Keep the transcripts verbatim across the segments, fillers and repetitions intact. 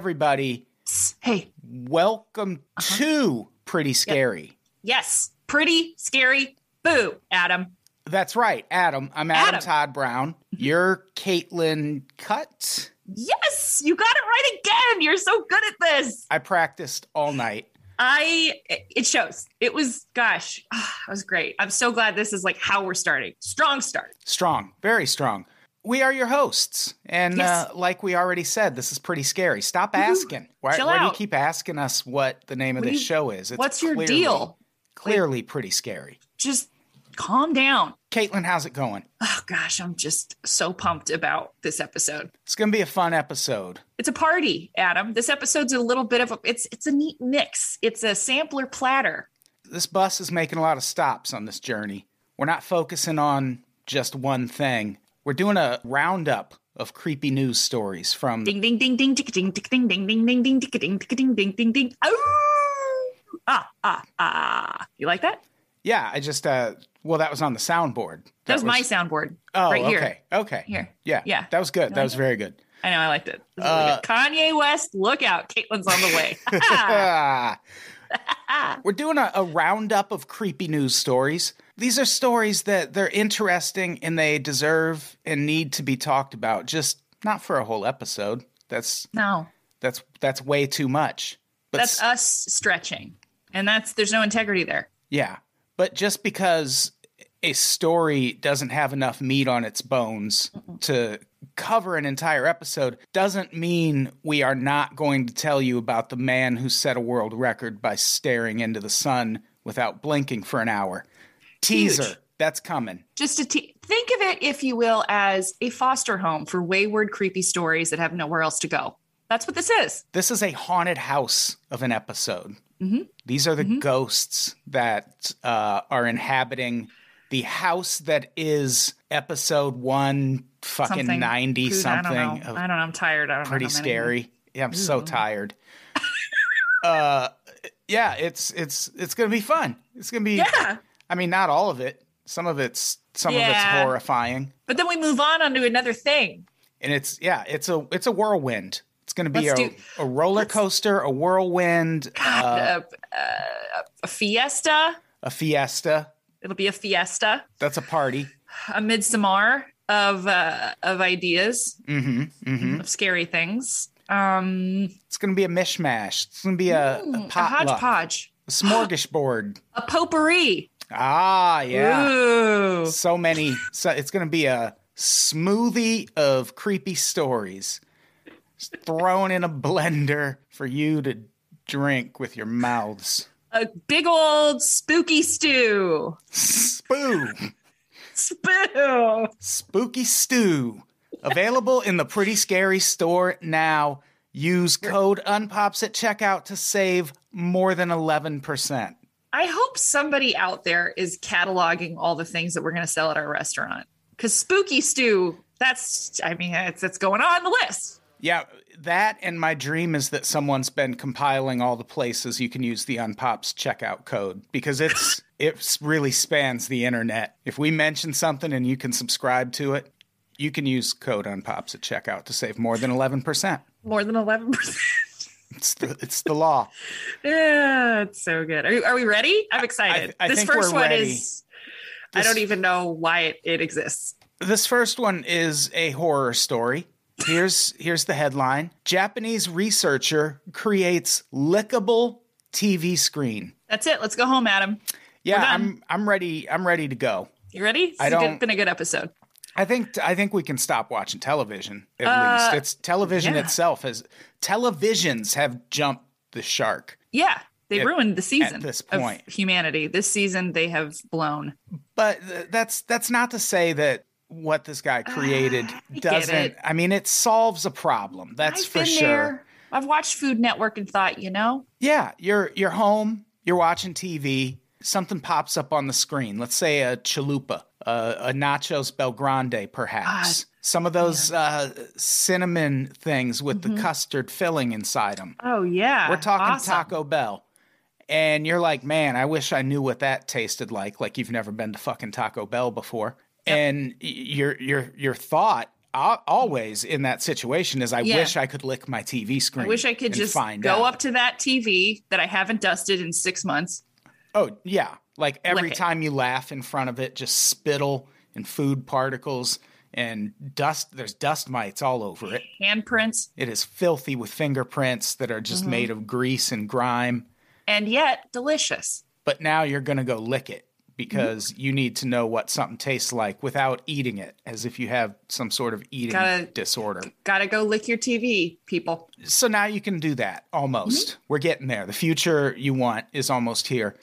Everybody, hey, welcome uh-huh. to Pretty Scary. Yep. Yes, Pretty Scary. Boo, Adam. That's right, Adam. I'm Adam, Adam. Todd Brown. You're Caitlin Cutt. Yes, you got it right again. You're so good at this. I practiced all night. I it shows. It was gosh, oh, it was great. I'm so glad this is like how we're starting. Strong start. Strong, very strong. We are your hosts, and yes. uh, like we already said, this is Pretty Scary. Stop asking. Mm-hmm. Why, why do you keep asking us what the name what of this you, show is? It's what's clearly, your deal? Clearly like, Pretty Scary. Just calm down. Caitlin, how's it going? Oh, gosh, I'm just so pumped about this episode. It's going to be a fun episode. It's a party, Adam. This episode's a little bit of a, it's it's a neat mix. It's a sampler platter. This bus is making a lot of stops on this journey. We're not focusing on just one thing. We're doing a roundup of creepy news stories from ding ding ding ding ding ding ding ding ding ding ding ding ding ding ding ding. Ah ah ah! You like that? Yeah, I just uh. Well, that was on the soundboard. That was my soundboard. Oh, right here. Okay. Okay. Here. Yeah. Yeah. That was good. That was very good. I know. I liked it. Kanye West, look out! Caitlin's on the way. We're doing a, a roundup of creepy news stories. These are stories that they're interesting and they deserve and need to be talked about. Just not for a whole episode. That's no. That's that's way too much. But that's us stretching, and that's there's no integrity there. Yeah, but just because a story doesn't have enough meat on its bones Mm-mm. to cover an entire episode doesn't mean we are not going to tell you about the man who set a world record by staring into the sun without blinking for an hour. Teaser. Huge. That's coming. Just a te- think of it, if you will, as a foster home for wayward, creepy stories that have nowhere else to go. That's what this is. This is a haunted house of an episode. Mm-hmm. These are the mm-hmm. ghosts that uh, are inhabiting the house that is episode one. Fucking something. ninety Dude, something. I don't know. I don't know. I'm tired. I don't Pretty know Scary. Yeah, I'm Ooh. so tired. uh, yeah, it's it's it's gonna be fun. It's gonna be. Yeah. I mean, not all of it. Some of it's some yeah. of it's horrifying. But then we move on onto another thing. And it's yeah, it's a it's a whirlwind. It's gonna be a, do, a roller coaster, a whirlwind, God, uh, a, a fiesta. A fiesta. It'll be a fiesta. That's a party. A Midsommar. Of uh, of ideas, mm-hmm, mm-hmm. of scary things. Um, it's going to be a mishmash. It's going to be a, mm, a potluck. A hodgepodge. A smorgasbord. A potpourri. Ah, yeah. Ooh. So many. So it's going to be a smoothie of creepy stories thrown in a blender for you to drink with your mouths. A big old spooky stew. Spoo. Spoo. Spooky Stew. Available in the Pretty Scary store now. Use code UNPOPS at checkout to save more than eleven percent. I hope somebody out there is cataloging all the things that we're going to sell at our restaurant. Because Spooky Stew, that's, I mean, it's, it's going on the list. Yeah, that and my dream is that someone's been compiling all the places you can use the UNPOPS checkout code. Because it's it really spans the internet. If we mention something and you can subscribe to it, you can use code UNPOPS at checkout to save more than eleven percent. More than eleven percent. It's the, it's the law. Yeah, it's so good. Are, are we ready? I'm excited. I, I this first one ready. is, this, I don't even know why it, it exists. This first one is a horror story. Here's here's the headline. Japanese researcher creates lickable T V screen. That's it. Let's go home, Adam. Yeah, I'm I'm ready. I'm ready to go. You ready? This I don't, it's been a good episode. I think I think we can stop watching television. At uh, least it's television yeah. itself has televisions have jumped the shark. Yeah, they ruined the season at this point. Of humanity. This season they have blown. But that's that's not to say that what this guy created uh, doesn't. It. I mean, it solves a problem. That's I've for been sure. There. I've watched Food Network and thought, you know, yeah, you're you're home, you're watching T V. Something pops up on the screen. Let's say a chalupa, uh, a nachos Belgrande, perhaps. Uh, Some of those yeah. uh, cinnamon things with mm-hmm. the custard filling inside them. Oh, yeah. We're talking awesome. Taco Bell. And you're like, man, I wish I knew what that tasted like. Like you've never been to fucking Taco Bell before. Yep. And your your your thought always in that situation is I yeah. wish I could lick my T V screen. I wish I could just go out. up to that T V that I haven't dusted in six months. Oh, yeah. Like every time you laugh in front of it, just spittle and food particles and dust. There's dust mites all over it. Handprints. It is filthy with fingerprints that are just mm-hmm. made of grease and grime. And yet delicious. But now you're going to go lick it because mm-hmm. you need to know what something tastes like without eating it, as if you have some sort of eating gotta, disorder. Gotta go lick your T V, people. So now you can do that, almost. Mm-hmm. We're getting there. The future you want is almost here.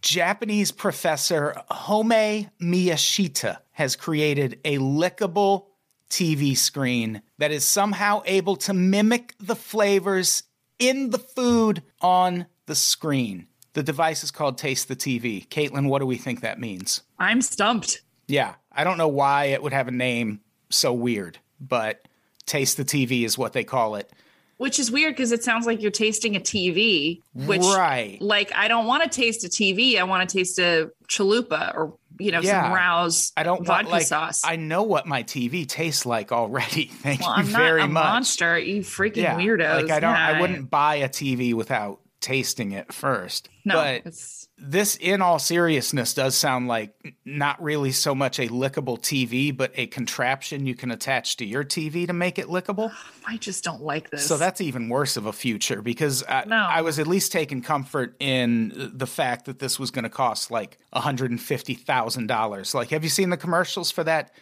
Japanese professor Homei Miyashita has created a lickable T V screen that is somehow able to mimic the flavors in the food on the screen. The device is called Taste the T V. Caitlin, what do we think that means? I'm stumped. Yeah. I don't know why it would have a name so weird, but Taste the T V is what they call it. Which is weird because it sounds like you're tasting a T V. Which, right. Like, I don't want to taste a T V. I want to taste a chalupa or, you know, yeah. some Rouse I don't vodka want, like, sauce. I know what my T V tastes like already. Thank well, you I'm not very a much. Monster, you freaking yeah. weirdos. Like I don't. Nah. I wouldn't buy a T V without tasting it first. No, but it's... this in all seriousness does sound like not really so much a lickable T V, but a contraption you can attach to your T V to make it lickable. I just don't like this. So that's even worse of a future because I, no. I was at least taking comfort in the fact that this was going to cost like one hundred fifty thousand dollars. Like, have you seen the commercials for that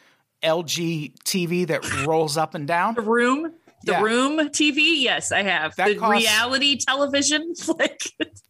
L G T V that rolls up and down? The room? The yeah. room T V? Yes, I have. That the costs, reality television. Like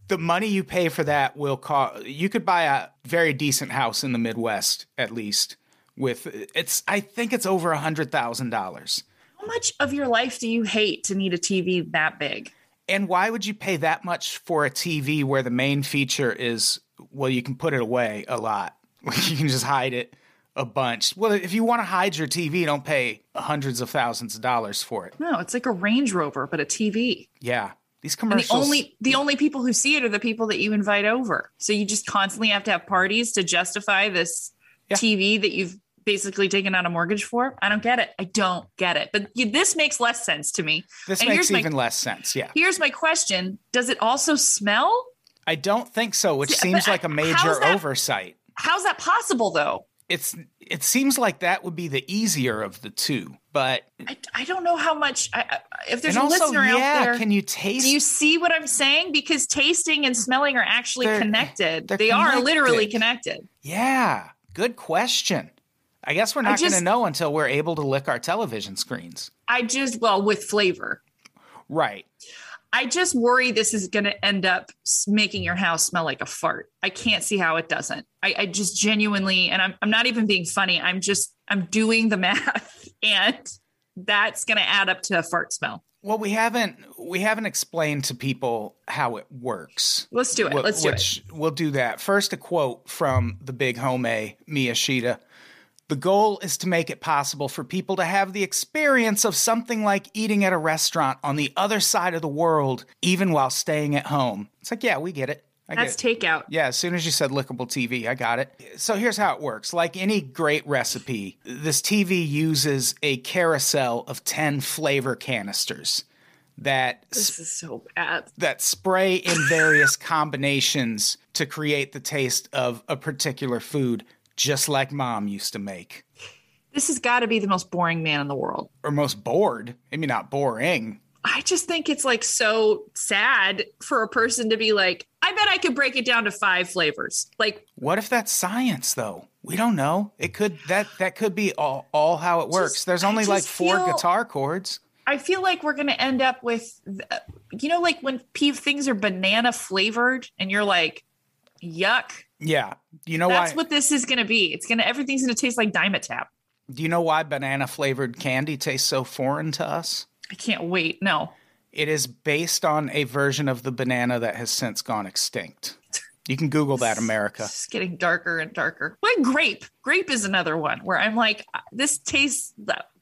the money you pay for that will cost. You could buy a very decent house in the Midwest, at least. With it's, I think it's over a hundred thousand dollars. How much of your life do you hate to need a T V that big? And why would you pay that much for a T V where the main feature is, well, you can put it away a lot. You can just hide it. A bunch. Well, if you want to hide your T V, don't pay hundreds of thousands of dollars for it. No, it's like a Range Rover, but a T V. Yeah. These commercials. And the only the only people who see it are the people that you invite over. So you just constantly have to have parties to justify this yeah. T V that you've basically taken out a mortgage for. I don't get it. I don't get it. But you, this makes less sense to me. This and makes even my, less sense. Yeah. Here's my question. Does it also smell? I don't think so, which yeah, seems like a major that, oversight. How's that possible, though? It's. It seems like that would be the easier of the two, but I, I don't know how much. I, if there's a also, listener yeah, out there, can you taste? Do you see what I'm saying? Because tasting and smelling are actually they're, connected. They're they connected. are literally connected. Yeah, good question. I guess we're not going to know until we're able to lick our television screens. I just well with flavor, right? I just worry this is going to end up making your house smell like a fart. I can't see how it doesn't. I, I just genuinely, and I'm I'm not even being funny. I'm just, I'm doing the math, and that's going to add up to a fart smell. Well, we haven't, we haven't explained to people how it works. Let's do it. Wh- Let's do which, it. We'll do that. First, a quote from the big Homei Miyashita. The goal is to make it possible for people to have the experience of something like eating at a restaurant on the other side of the world, even while staying at home. It's like, yeah, we get it. I That's get it. Takeout. Yeah, as soon as you said lickable T V, I got it. So here's how it works. Like any great recipe, this T V uses a carousel of ten flavor canisters that this is so bad. That spray in various combinations to create the taste of a particular food. Just like mom used to make. This has got to be the most boring man in the world. Or most bored. I mean, not boring. I just think it's like so sad for a person to be like, I bet I could break it down to five flavors. Like, what if that's science, though? We don't know. It could that that could be all, all how it works. Just, There's only like four feel, guitar chords. I feel like we're going to end up with, you know, like when p- things are banana flavored and you're like, yuck. Yeah. You know That's why, what this is going to be. It's going to, everything's going to taste like Dimetapp. Do you know why banana flavored candy tastes so foreign to us? I can't wait. No. It is based on a version of the banana that has since gone extinct. You can Google that, America. It's getting darker and darker. What grape? Grape is another one where I'm like, this tastes,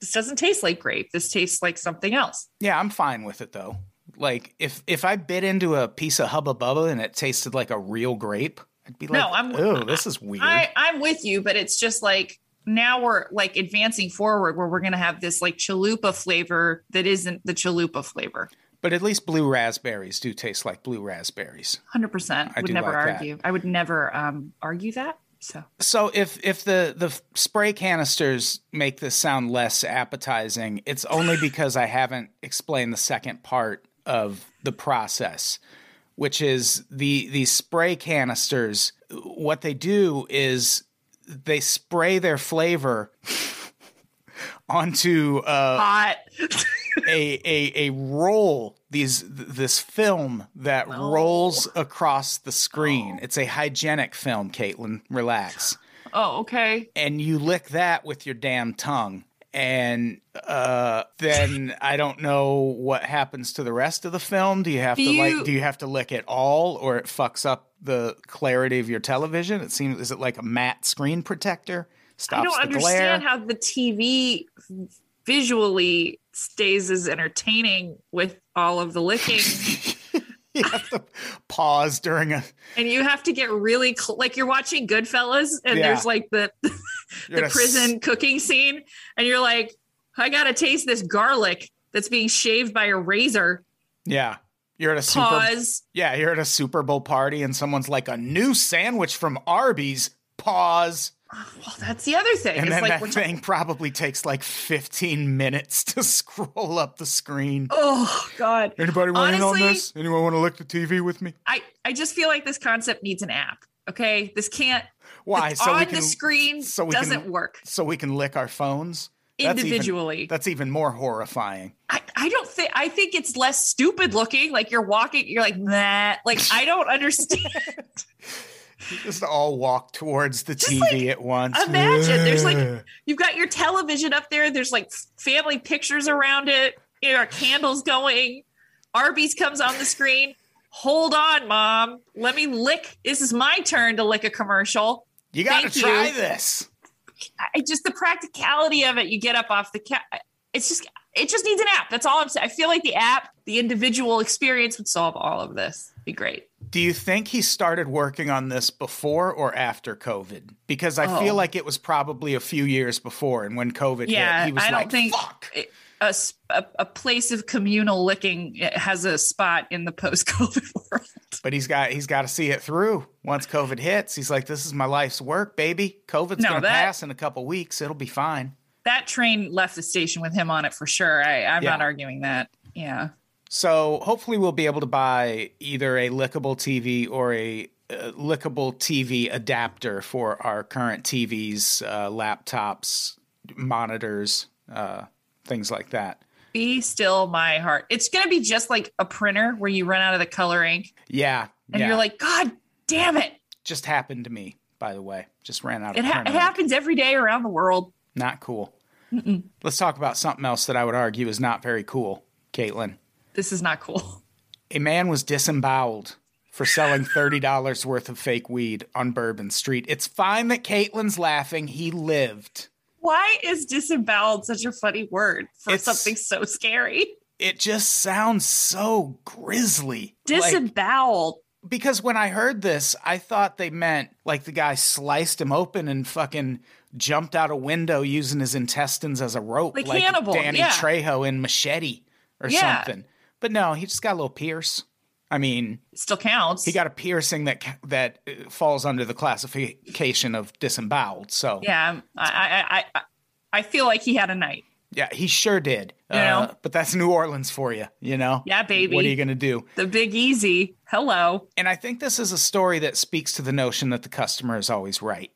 this doesn't taste like grape. This tastes like something else. Yeah. I'm fine with it though. Like if, if I bit into a piece of Hubba Bubba and it tasted like a real grape, I'd be like, no, I'm, oh, this is weird. I, I'm with you, but it's just like now we're like advancing forward where we're going to have this like chalupa flavor that isn't the chalupa flavor. But at least blue raspberries do taste like blue raspberries. one hundred percent. I would never like argue. That. I would never um, argue that. So, so if, if the, the spray canisters make this sound less appetizing, it's only because I haven't explained the second part of the process, which is the these spray canisters. What they do is they spray their flavor onto uh, hot. a a a roll. These this film that oh. rolls across the screen. Oh. It's a hygienic film. Caitlin, relax. Oh, okay. And you lick that with your damn tongue. And uh, then I don't know what happens to the rest of the film. Do you have do to you, like? Do you have to lick it all, or it fucks up the clarity of your television? It seems is it like a matte screen protector? Stops I don't the understand glare. How the T V visually stays as entertaining with all of the licking. You have to pause during a, and you have to get really cl- like you're watching Goodfellas, and yeah. there's like the the prison s- cooking scene, and you're like, I gotta taste this garlic that's being shaved by a razor. Yeah, you're at a pause. Super, yeah, you're at a Super Bowl party, and someone's like, a new sandwich from Arby's. Pause. Well, that's the other thing. And it's then like, that thing t- probably takes like fifteen minutes to scroll up the screen. Oh, God. Anybody want in on this? Anyone want to lick the T V with me? I, I just feel like this concept needs an app. Okay? This can't. Why? So on we can, the screen so we doesn't can, work. So we can lick our phones? Individually. That's even, that's even more horrifying. I, I don't think. I think it's less stupid looking. Like you're walking. You're like, nah. Like, I don't understand. Just all walk towards the just T V like, at once. Imagine there's like, you've got your television up there. There's like family pictures around it. There are candles going. Arby's comes on the screen. Hold on, mom. Let me lick. This is my turn to lick a commercial. You got to try you. this. I just, the practicality of it. You get up off the couch. It's just, it just needs an app. That's all I'm saying. I feel like the app, the individual experience would solve all of this. It'd be great. Do you think he started working on this before or after COVID? Because I oh. feel like it was probably a few years before. And when COVID yeah, hit, he was I don't like, think fuck. It, a, a place of communal licking has a spot in the post-COVID world. But he's got he's got to see it through. Once COVID hits, he's like, this is my life's work, baby. COVID's no, going to pass in a couple weeks. It'll be fine. That train left the station with him on it for sure. I, I'm yeah. not arguing that. Yeah. So hopefully we'll be able to buy either a lickable T V or a uh, lickable T V adapter for our current T Vs, uh, laptops, monitors, uh, things like that. Be Still My Heart. It's going to be just like a printer where you run out of the color ink. Yeah. And yeah. you're like, God damn it. Just happened to me, by the way. Just ran out of it ha- It happens every day around the world. Not cool. Mm-mm. Let's talk about something else that I would argue is not very cool, Caitlin. This is not cool. A man was disemboweled for selling thirty dollars worth of fake weed on Bourbon Street. It's fine that Caitlin's laughing. He lived. Why is disemboweled such a funny word for it's, something so scary? It just sounds so grisly. Disemboweled. Like, because when I heard this, I thought they meant like the guy sliced him open and fucking jumped out a window using his intestines as a rope. Like, like Hannibal. Danny yeah. Trejo in Machete or yeah. something. But no, he just got a little pierce. I mean, still counts. He got a piercing that that falls under the classification of disemboweled. So yeah, I I I, I feel like he had a night. Yeah, he sure did. You uh, know? But that's New Orleans for you, you know? Yeah, baby. What are you going to do? The Big Easy. Hello. And I think this is a story that speaks to the notion that the customer is always right.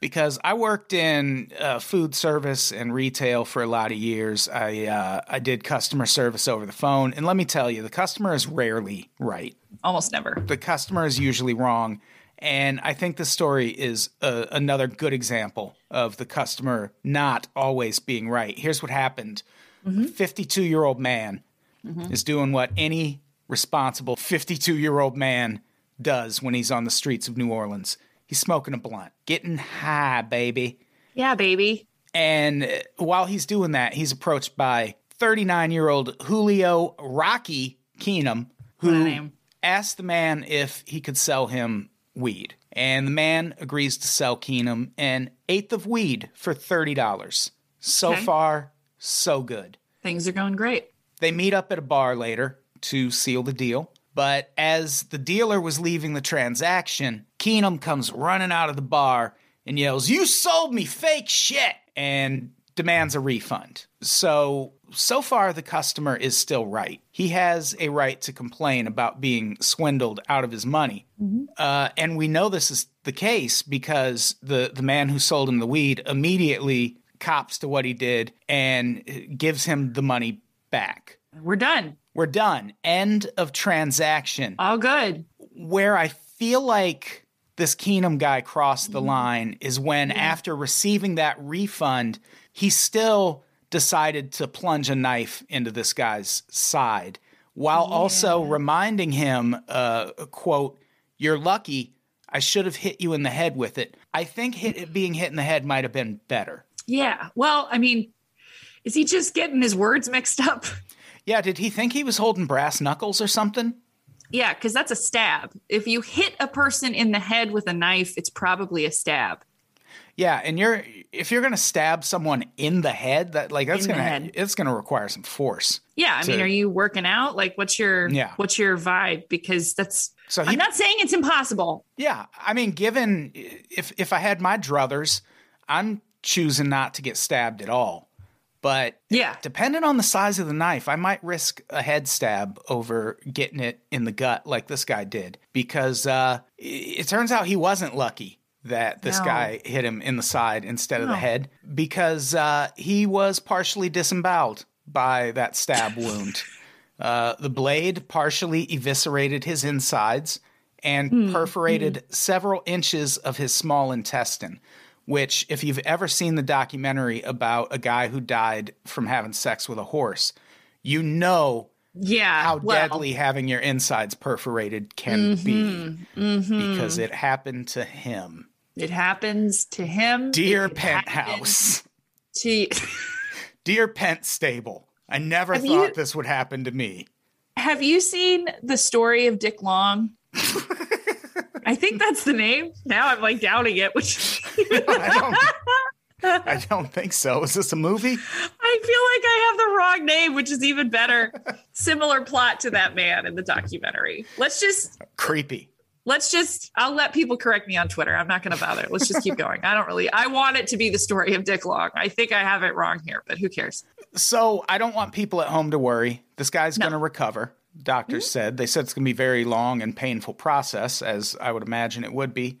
Because I worked in uh, food service and retail for a lot of years. I uh, I did customer service over the phone. And let me tell you, the customer is rarely right. Almost never. The customer is usually wrong. And I think this story is a, another good example of the customer not always being right. Here's what happened. Mm-hmm. A fifty-two-year-old man mm-hmm. is doing what any responsible fifty-two-year-old man does when he's on the streets of New Orleans. He's smoking a blunt, getting high, baby. Yeah, baby. And while he's doing that, he's approached by thirty-nine-year-old Julio Rocky Keenum, who asked the man if he could sell him weed. And the man agrees to sell Keenum an eighth of weed for thirty dollars. So okay. far, so good. Things are going great. They meet up at a bar later to seal the deal. But as the dealer was leaving the transaction, Keenum comes running out of the bar and yells, "You sold me fake shit," and demands a refund. So, so far, the customer is still right. He has a right to complain about being swindled out of his money. Mm-hmm. Uh, and we know this is the case because the, the man who sold him the weed immediately cops to what he did and gives him the money back. We're done. We're done. End of transaction. All good. Where I feel like this Keenum guy crossed the mm-hmm. line is when mm-hmm. after receiving that refund, he still decided to plunge a knife into this guy's side while yeah. also reminding him, uh, quote, "You're lucky. I should have hit you in the head with it." I think hit, being hit in the head might have been better. Yeah. Well, I mean, is he just getting his words mixed up? Yeah, did he think he was holding brass knuckles or something? Yeah, because that's a stab. If you hit a person in the head with a knife, it's probably a stab. Yeah, and you're if you're going to stab someone in the head, that like that's going to it's going to require some force. Yeah, I to, mean, are you working out? Like, what's your yeah. what's your vibe? Because that's so he, I'm not saying it's impossible. Yeah, I mean, given if if I had my druthers, I'm choosing not to get stabbed at all. But yeah. depending on the size of the knife, I might risk a head stab over getting it in the gut like this guy did. Because uh, it turns out he wasn't lucky that this no. guy hit him in the side instead no. of the head. Because uh, he was partially disemboweled by that stab wound. Uh, the blade partially eviscerated his insides and mm. perforated mm. several inches of his small intestine. Which, if you've ever seen the documentary about a guy who died from having sex with a horse, you know yeah, how well. deadly having your insides perforated can mm-hmm. be mm-hmm. because it happened to him. It happens to him. Dear Penthouse. To... Dear Pent Stable. I never have thought you... this would happen to me. Have you seen the story of Dick Long? I think that's the name. Now I'm like doubting it, which no, I, don't, I don't think so. Is this a movie? I feel like I have the wrong name, which is even better. Similar plot to that man in the documentary. Let's just creepy. Let's just I'll let people correct me on Twitter. I'm not going to bother. Let's just keep going. I don't really I want it to be the story of Dick Long. I think I have it wrong here, but who cares? So I don't want people at home to worry. This guy's no. going to recover. Doctors mm-hmm. said. They said it's going to be a very long and painful process, as I would imagine it would be,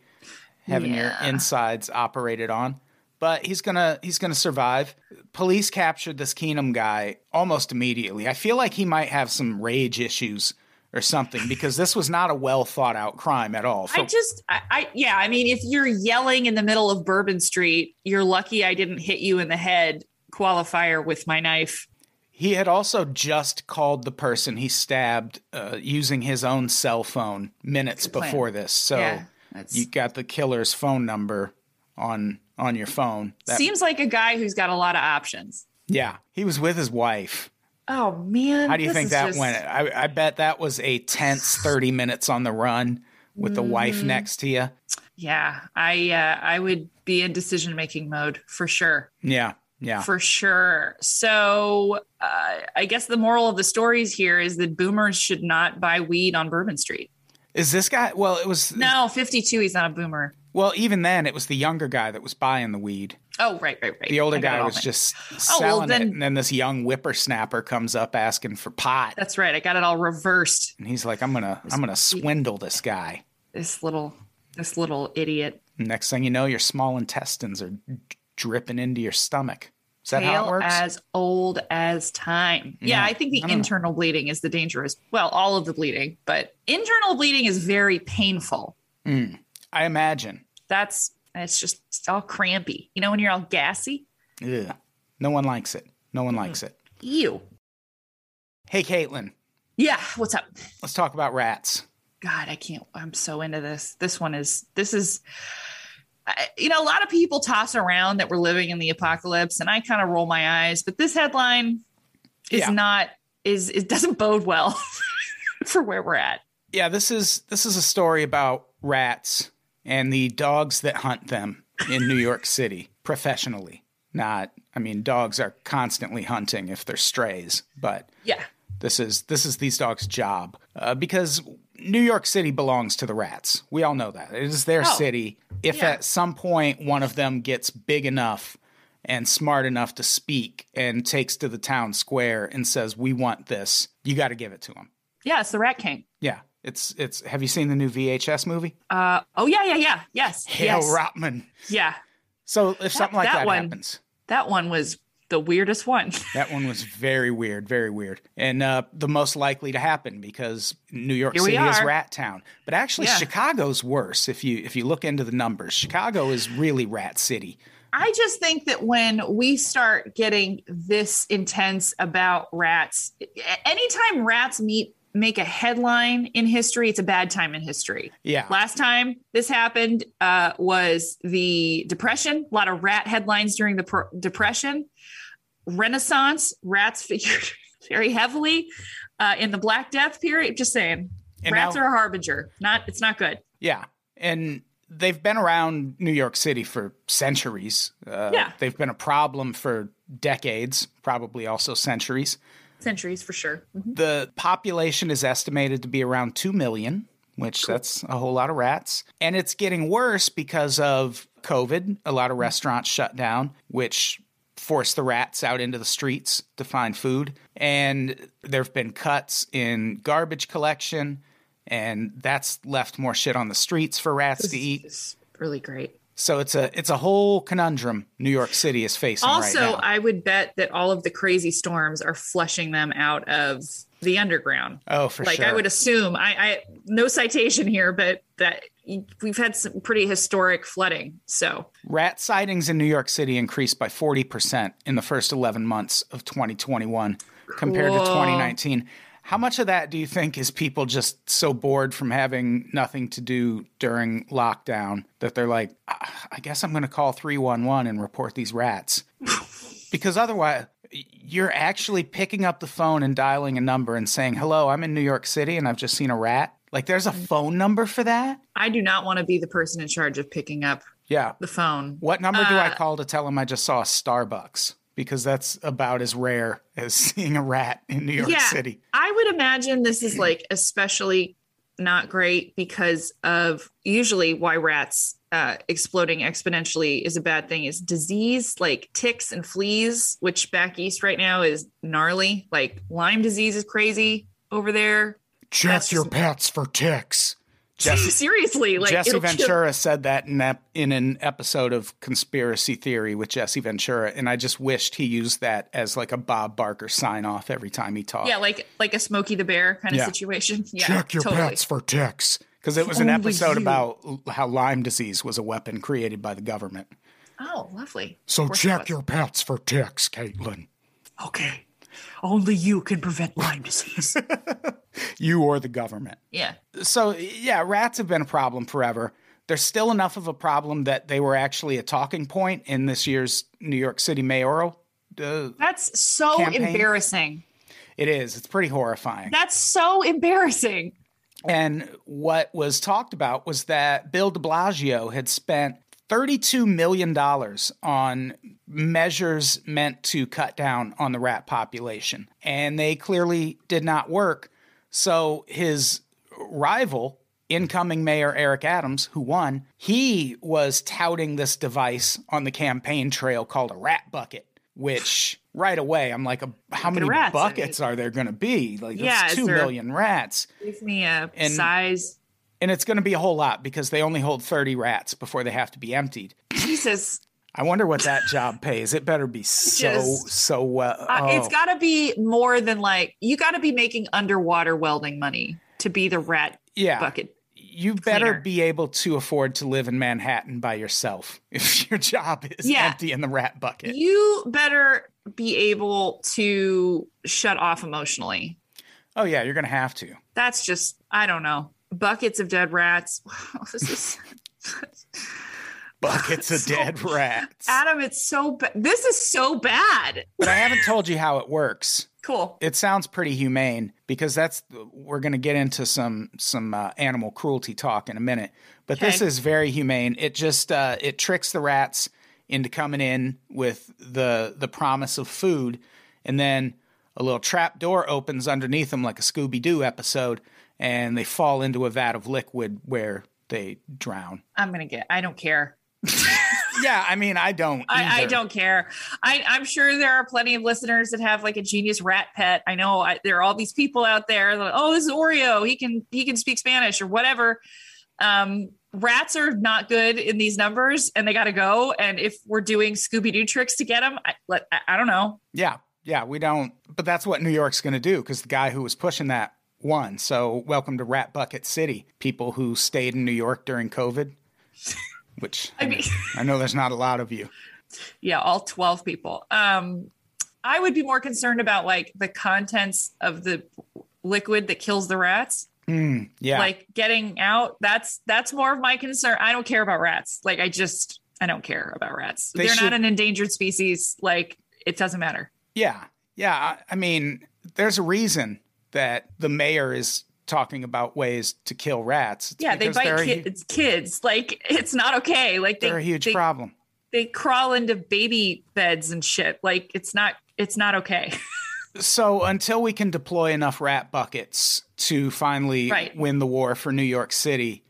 having yeah. your insides operated on. but he's gonna he's gonna survive. Police captured this Keenum guy almost immediately. I feel like he might have some rage issues or something, because this was not a well thought out crime at all. So- I just, I, I, yeah, I mean, if you're yelling in the middle of Bourbon Street, you're lucky I didn't hit you in the head, qualifier, with my knife. He had also just called the person he stabbed uh, using his own cell phone minutes before this. So yeah, you got the killer's phone number on, on your phone. That seems like a guy who's got a lot of options. Yeah. He was with his wife. Oh, man. How do you think that just... went? I, I bet that was a tense thirty minutes on the run with mm. the wife next to you. Yeah, I uh, I would be in decision-making mode for sure. Yeah, yeah. For sure. So uh, I guess the moral of the stories here is that boomers should not buy weed on Bourbon Street. Is this guy? Well, it was... No, fifty-two, he's not a boomer. Well, even then, it was the younger guy that was buying the weed. Oh, right, right, right. The older guy was just selling oh, well, then, it, and then this young whippersnapper comes up asking for pot. That's right. I got it all reversed. And he's like, "I'm gonna, I'm gonna swindle this guy, this little, this little idiot." Next thing you know, your small intestines are dripping into your stomach. Is that how it works? As old as time. Yeah, yeah I think the I internal know. bleeding is the dangerous. Well, all of the bleeding, but internal bleeding is very painful. Mm, I imagine. That's. It's just it's all crampy. You know, when you're all gassy? Yeah. No one likes it. No one likes it. Ew. Hey, Caitlin. Yeah. What's up? Let's talk about rats. God, I can't. I'm so into this. This one is, this is, I, you know, a lot of people toss around that we're living in the apocalypse, and I kind of roll my eyes, but this headline is yeah. not, is, it doesn't bode well for where we're at. Yeah. This is, this is a story about rats. And the dogs that hunt them in New York City professionally. Not, I mean, dogs are constantly hunting if they're strays, but yeah, this is this is these dogs' job uh, because New York City belongs to the rats. We all know that. It is their oh, city. If yeah. at some point one of them gets big enough and smart enough to speak and takes to the town square and says, "We want this," you got to give it to them. Yeah, it's the Rat King. Yeah. It's, it's, have you seen the new V H S movie? Uh, oh yeah, yeah, yeah. Yes. Hale yes. Rotman. Yeah. So if that, something like that, that one, happens. That one was the weirdest one. That one was very weird, very weird. And, uh, the most likely to happen because New York Here City is rat town, but actually yeah. Chicago's worse. If you, if you look into the numbers, Chicago is really rat city. I just think that when we start getting this intense about rats, anytime rats meet make a headline in history, it's a bad time in history. Yeah. Last time this happened uh, was the Depression. A lot of rat headlines during the per- Depression. Renaissance, rats figured very heavily uh, in the Black Death period. Just saying, and rats now, are a harbinger. Not, it's not good. Yeah. And they've been around New York City for centuries. Uh, yeah. They've been a problem for decades, probably also centuries. Centuries for sure. Mm-hmm. The population is estimated to be around two million, which cool. that's a whole lot of rats. And it's getting worse because of COVID. A lot of restaurants shut down, which forced the rats out into the streets to find food. And there have been cuts in garbage collection, and that's left more shit on the streets for rats this to eat. It's really great. So it's a it's a whole conundrum New York City is facing also, right now. Also, I would bet that all of the crazy storms are flushing them out of the underground. Oh, for like, sure. Like, I would assume, I, I no citation here, but that we've had some pretty historic flooding. So rat sightings in New York City increased by forty percent in the first eleven months of twenty twenty-one cool. compared to twenty nineteen. How much of that do you think is people just so bored from having nothing to do during lockdown that they're like, I guess I'm going to call three one one and report these rats? Because otherwise, you're actually picking up the phone and dialing a number and saying, hello, I'm in New York City and I've just seen a rat. Like, there's a phone number for that? I do not want to be the person in charge of picking up yeah. the phone. What number uh, do I call to tell them I just saw a Starbucks? Because that's about as rare as seeing a rat in New York yeah, City. I would imagine this is like especially not great because of usually why rats uh, exploding exponentially is a bad thing is disease like ticks and fleas, which back east right now is gnarly. Like Lyme disease is crazy over there. Check your pets for ticks. Jesse, seriously, like Jesse Ventura kill- said that in that in an episode of Conspiracy Theory with Jesse Ventura, and I just wished he used that as like a Bob Barker sign off every time he talked. Yeah, like like a Smokey the Bear kind yeah. of situation. Yeah, check your totally. pants for ticks, because it was an Only episode you. about how Lyme disease was a weapon created by the government. Oh, lovely. So check your pants for ticks, Caitlin. Okay, only you can prevent Lyme disease. You or the government. Yeah. So, yeah, rats have been a problem forever. They're still enough of a problem that they were actually a talking point in this year's New York City mayoral uh, That's so campaign. embarrassing. It is. It's pretty horrifying. That's so embarrassing. And what was talked about was that Bill de Blasio had spent thirty-two million dollars on measures meant to cut down on the rat population. And they clearly did not work. So his rival, incoming Mayor Eric Adams, who won, he was touting this device on the campaign trail called a rat bucket, which right away I'm like, how many buckets are there going to be? Like, there's yeah, two million rats. Give me a and, size. And it's going to be a whole lot because they only hold thirty rats before they have to be emptied. Jesus. I wonder what that job pays. It better be so, Just, so well. Oh. Uh, it's got to be more than like, you got to be making underwater welding money to be the rat yeah. bucket. You better cleaner. be able to afford to live in Manhattan by yourself if your job is yeah. empty in the rat bucket. You better be able to shut off emotionally. Oh, yeah, you're going to have to. That's just, I don't know. Buckets of dead rats. This is... Buckets of so, dead rats. Adam, it's so bad. This is so bad. But I haven't told you how it works. Cool. It sounds pretty humane because that's we're going to get into some some uh, animal cruelty talk in a minute. But okay. This is very humane. It just uh, it tricks the rats into coming in with the the promise of food, and then a little trap door opens underneath them like a Scooby-Doo episode, and they fall into a vat of liquid where they drown. I'm going to get. I don't care. Yeah, I mean, I don't. I, I don't care. I, I'm sure there are plenty of listeners that have like a genius rat pet. I know I, there are all these people out there. Like, oh, this is Oreo. He can he can speak Spanish or whatever. Um, rats are not good in these numbers, and they got to go. And if we're doing Scooby-Doo tricks to get them, I, let, I, I don't know. Yeah, yeah, we don't. But that's what New York's going to do because the guy who was pushing that won. So welcome to Rat Bucket City, people who stayed in New York during COVID. Which I, mean, I know there's not a lot of you. Yeah, all twelve people. Um, I would be more concerned about like the contents of the liquid that kills the rats. Mm, yeah, like getting out. That's that's more of my concern. I don't care about rats. Like I just I don't care about rats. They They're should... not an endangered species. Like it doesn't matter. Yeah, yeah. I mean, there's a reason that the mayor is talking about ways to kill rats. It's yeah, they bite kids. Hu- kids. Like, it's not okay. Like they, they're a huge they, problem. They crawl into baby beds and shit. Like, it's not. It's not okay. So until we can deploy enough rat buckets to finally right. win the war for New York City,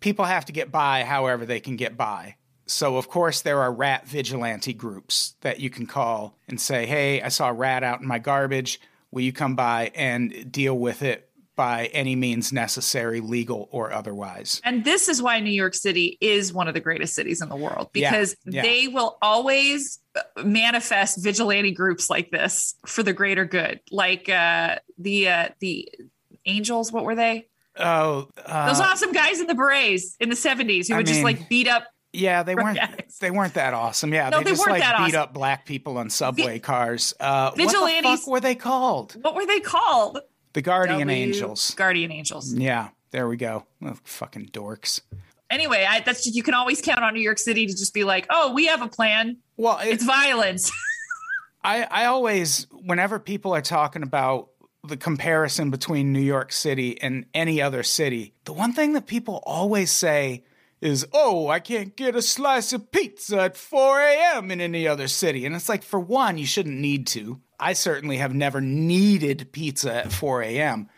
people have to get by however they can get by. So, of course, there are rat vigilante groups that you can call and say, hey, I saw a rat out in my garbage. Will you come by and deal with it by any means necessary, legal or otherwise? And this is why New York City is one of the greatest cities in the world, because yeah, yeah. they will always manifest vigilante groups like this for the greater good. Like uh, the uh, the Angels, what were they? Oh, uh, those awesome guys in the berets in the seventies who I would mean, just like beat up. Yeah, they weren't guys. They weren't that awesome. Yeah, no, they, they just like beat awesome. up black people on subway v- cars. Uh, Vigilantes. What the fuck were they called? What were they called? The Guardian w- Angels. Guardian Angels. Yeah, there we go. Oh, fucking dorks. Anyway, I, that's just, you can always count on New York City to just be like, oh, we have a plan. Well, it, it's violence. I I always, whenever people are talking about the comparison between New York City and any other city, the one thing that people always say is, oh, I can't get a slice of pizza at four a.m. in any other city. And it's like, for one, you shouldn't need to. I certainly have never needed pizza at four a.m.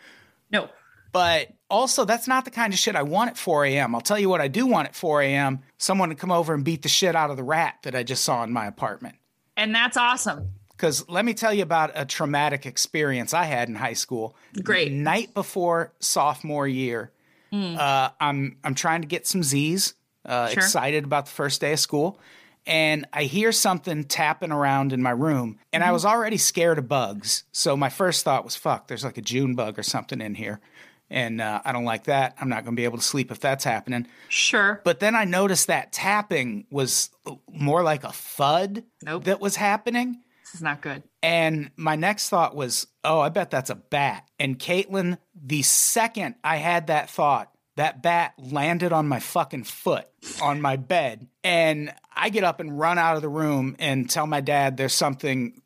No. But also, that's not the kind of shit I want at four a.m. I'll tell you what I do want at four a.m. Someone to come over and beat the shit out of the rat that I just saw in my apartment. And that's awesome. Because let me tell you about a traumatic experience I had in high school. Great. The night before sophomore year, Mm. Uh, I'm I'm trying to get some Z's, uh, sure. excited about the first day of school. And I hear something tapping around in my room, and I was already scared of bugs. So my first thought was, fuck, there's like a June bug or something in here. And uh, I don't like that. I'm not going to be able to sleep if that's happening. Sure. But then I noticed that tapping was more like a thud nope. that was happening. This is not good. And my next thought was, oh, I bet that's a bat. And Caitlin, the second I had that thought, that bat landed on my fucking foot on my bed. And I get up and run out of the room and tell my dad there's something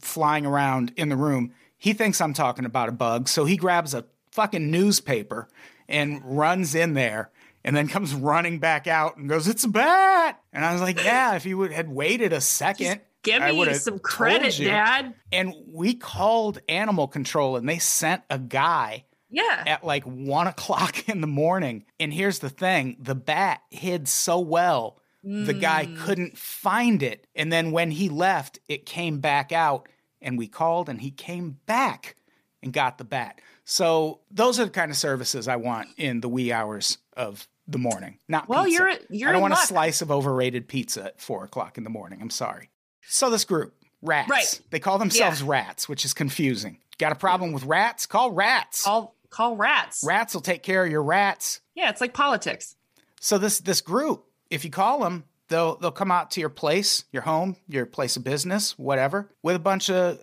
flying around in the room. He thinks I'm talking about a bug. So he grabs a fucking newspaper and runs in there and then comes running back out and goes, it's a bat. And I was like, yeah, if you would had waited a second. Give me some credit, Dad. And we called animal control and they sent a guy. Yeah. At like one o'clock in the morning. And here's the thing. The bat hid so well, mm. the guy couldn't find it. And then when he left, it came back out and we called and he came back and got the bat. So those are the kind of services I want in the wee hours of the morning. Not well, pizza. You're, you're I don't want luck. a slice of overrated pizza at four o'clock in the morning. I'm sorry. So this group, rats. Right. They call themselves yeah. rats, which is confusing. Got a problem with rats? Call rats. Call Call rats. Rats will take care of your rats. Yeah, it's like politics. So this this group, if you call them, they'll they'll come out to your place, your home, your place of business, whatever, with a bunch of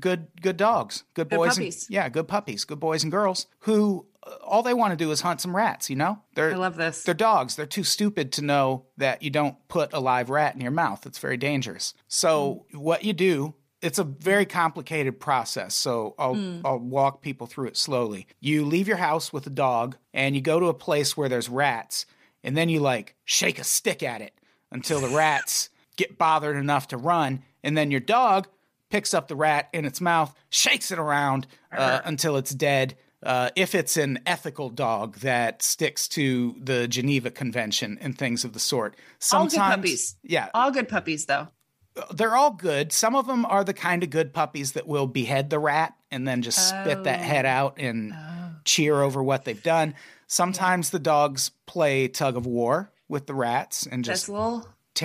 good good dogs, good, good boys, puppies. And, yeah, good puppies, good boys and girls who uh, all they want to do is hunt some rats. You know, they're I love this. They're dogs. They're too stupid to know that you don't put a live rat in your mouth. It's very dangerous. So mm. what you do. It's a very complicated process, so I'll mm. I'll walk people through it slowly. You leave your house with a dog, and you go to a place where there's rats, and then you, like, shake a stick at it until the rats get bothered enough to run, and then your dog picks up the rat in its mouth, shakes it around uh, until it's dead, uh, if it's an ethical dog that sticks to the Geneva Convention and things of the sort. Sometimes, all good puppies. Yeah. All good puppies, though. They're all good. Some of them are the kind of good puppies that will behead the rat and then just oh. spit that head out and oh. cheer over what they've done. Sometimes yeah. the dogs play tug of war with the rats and just tear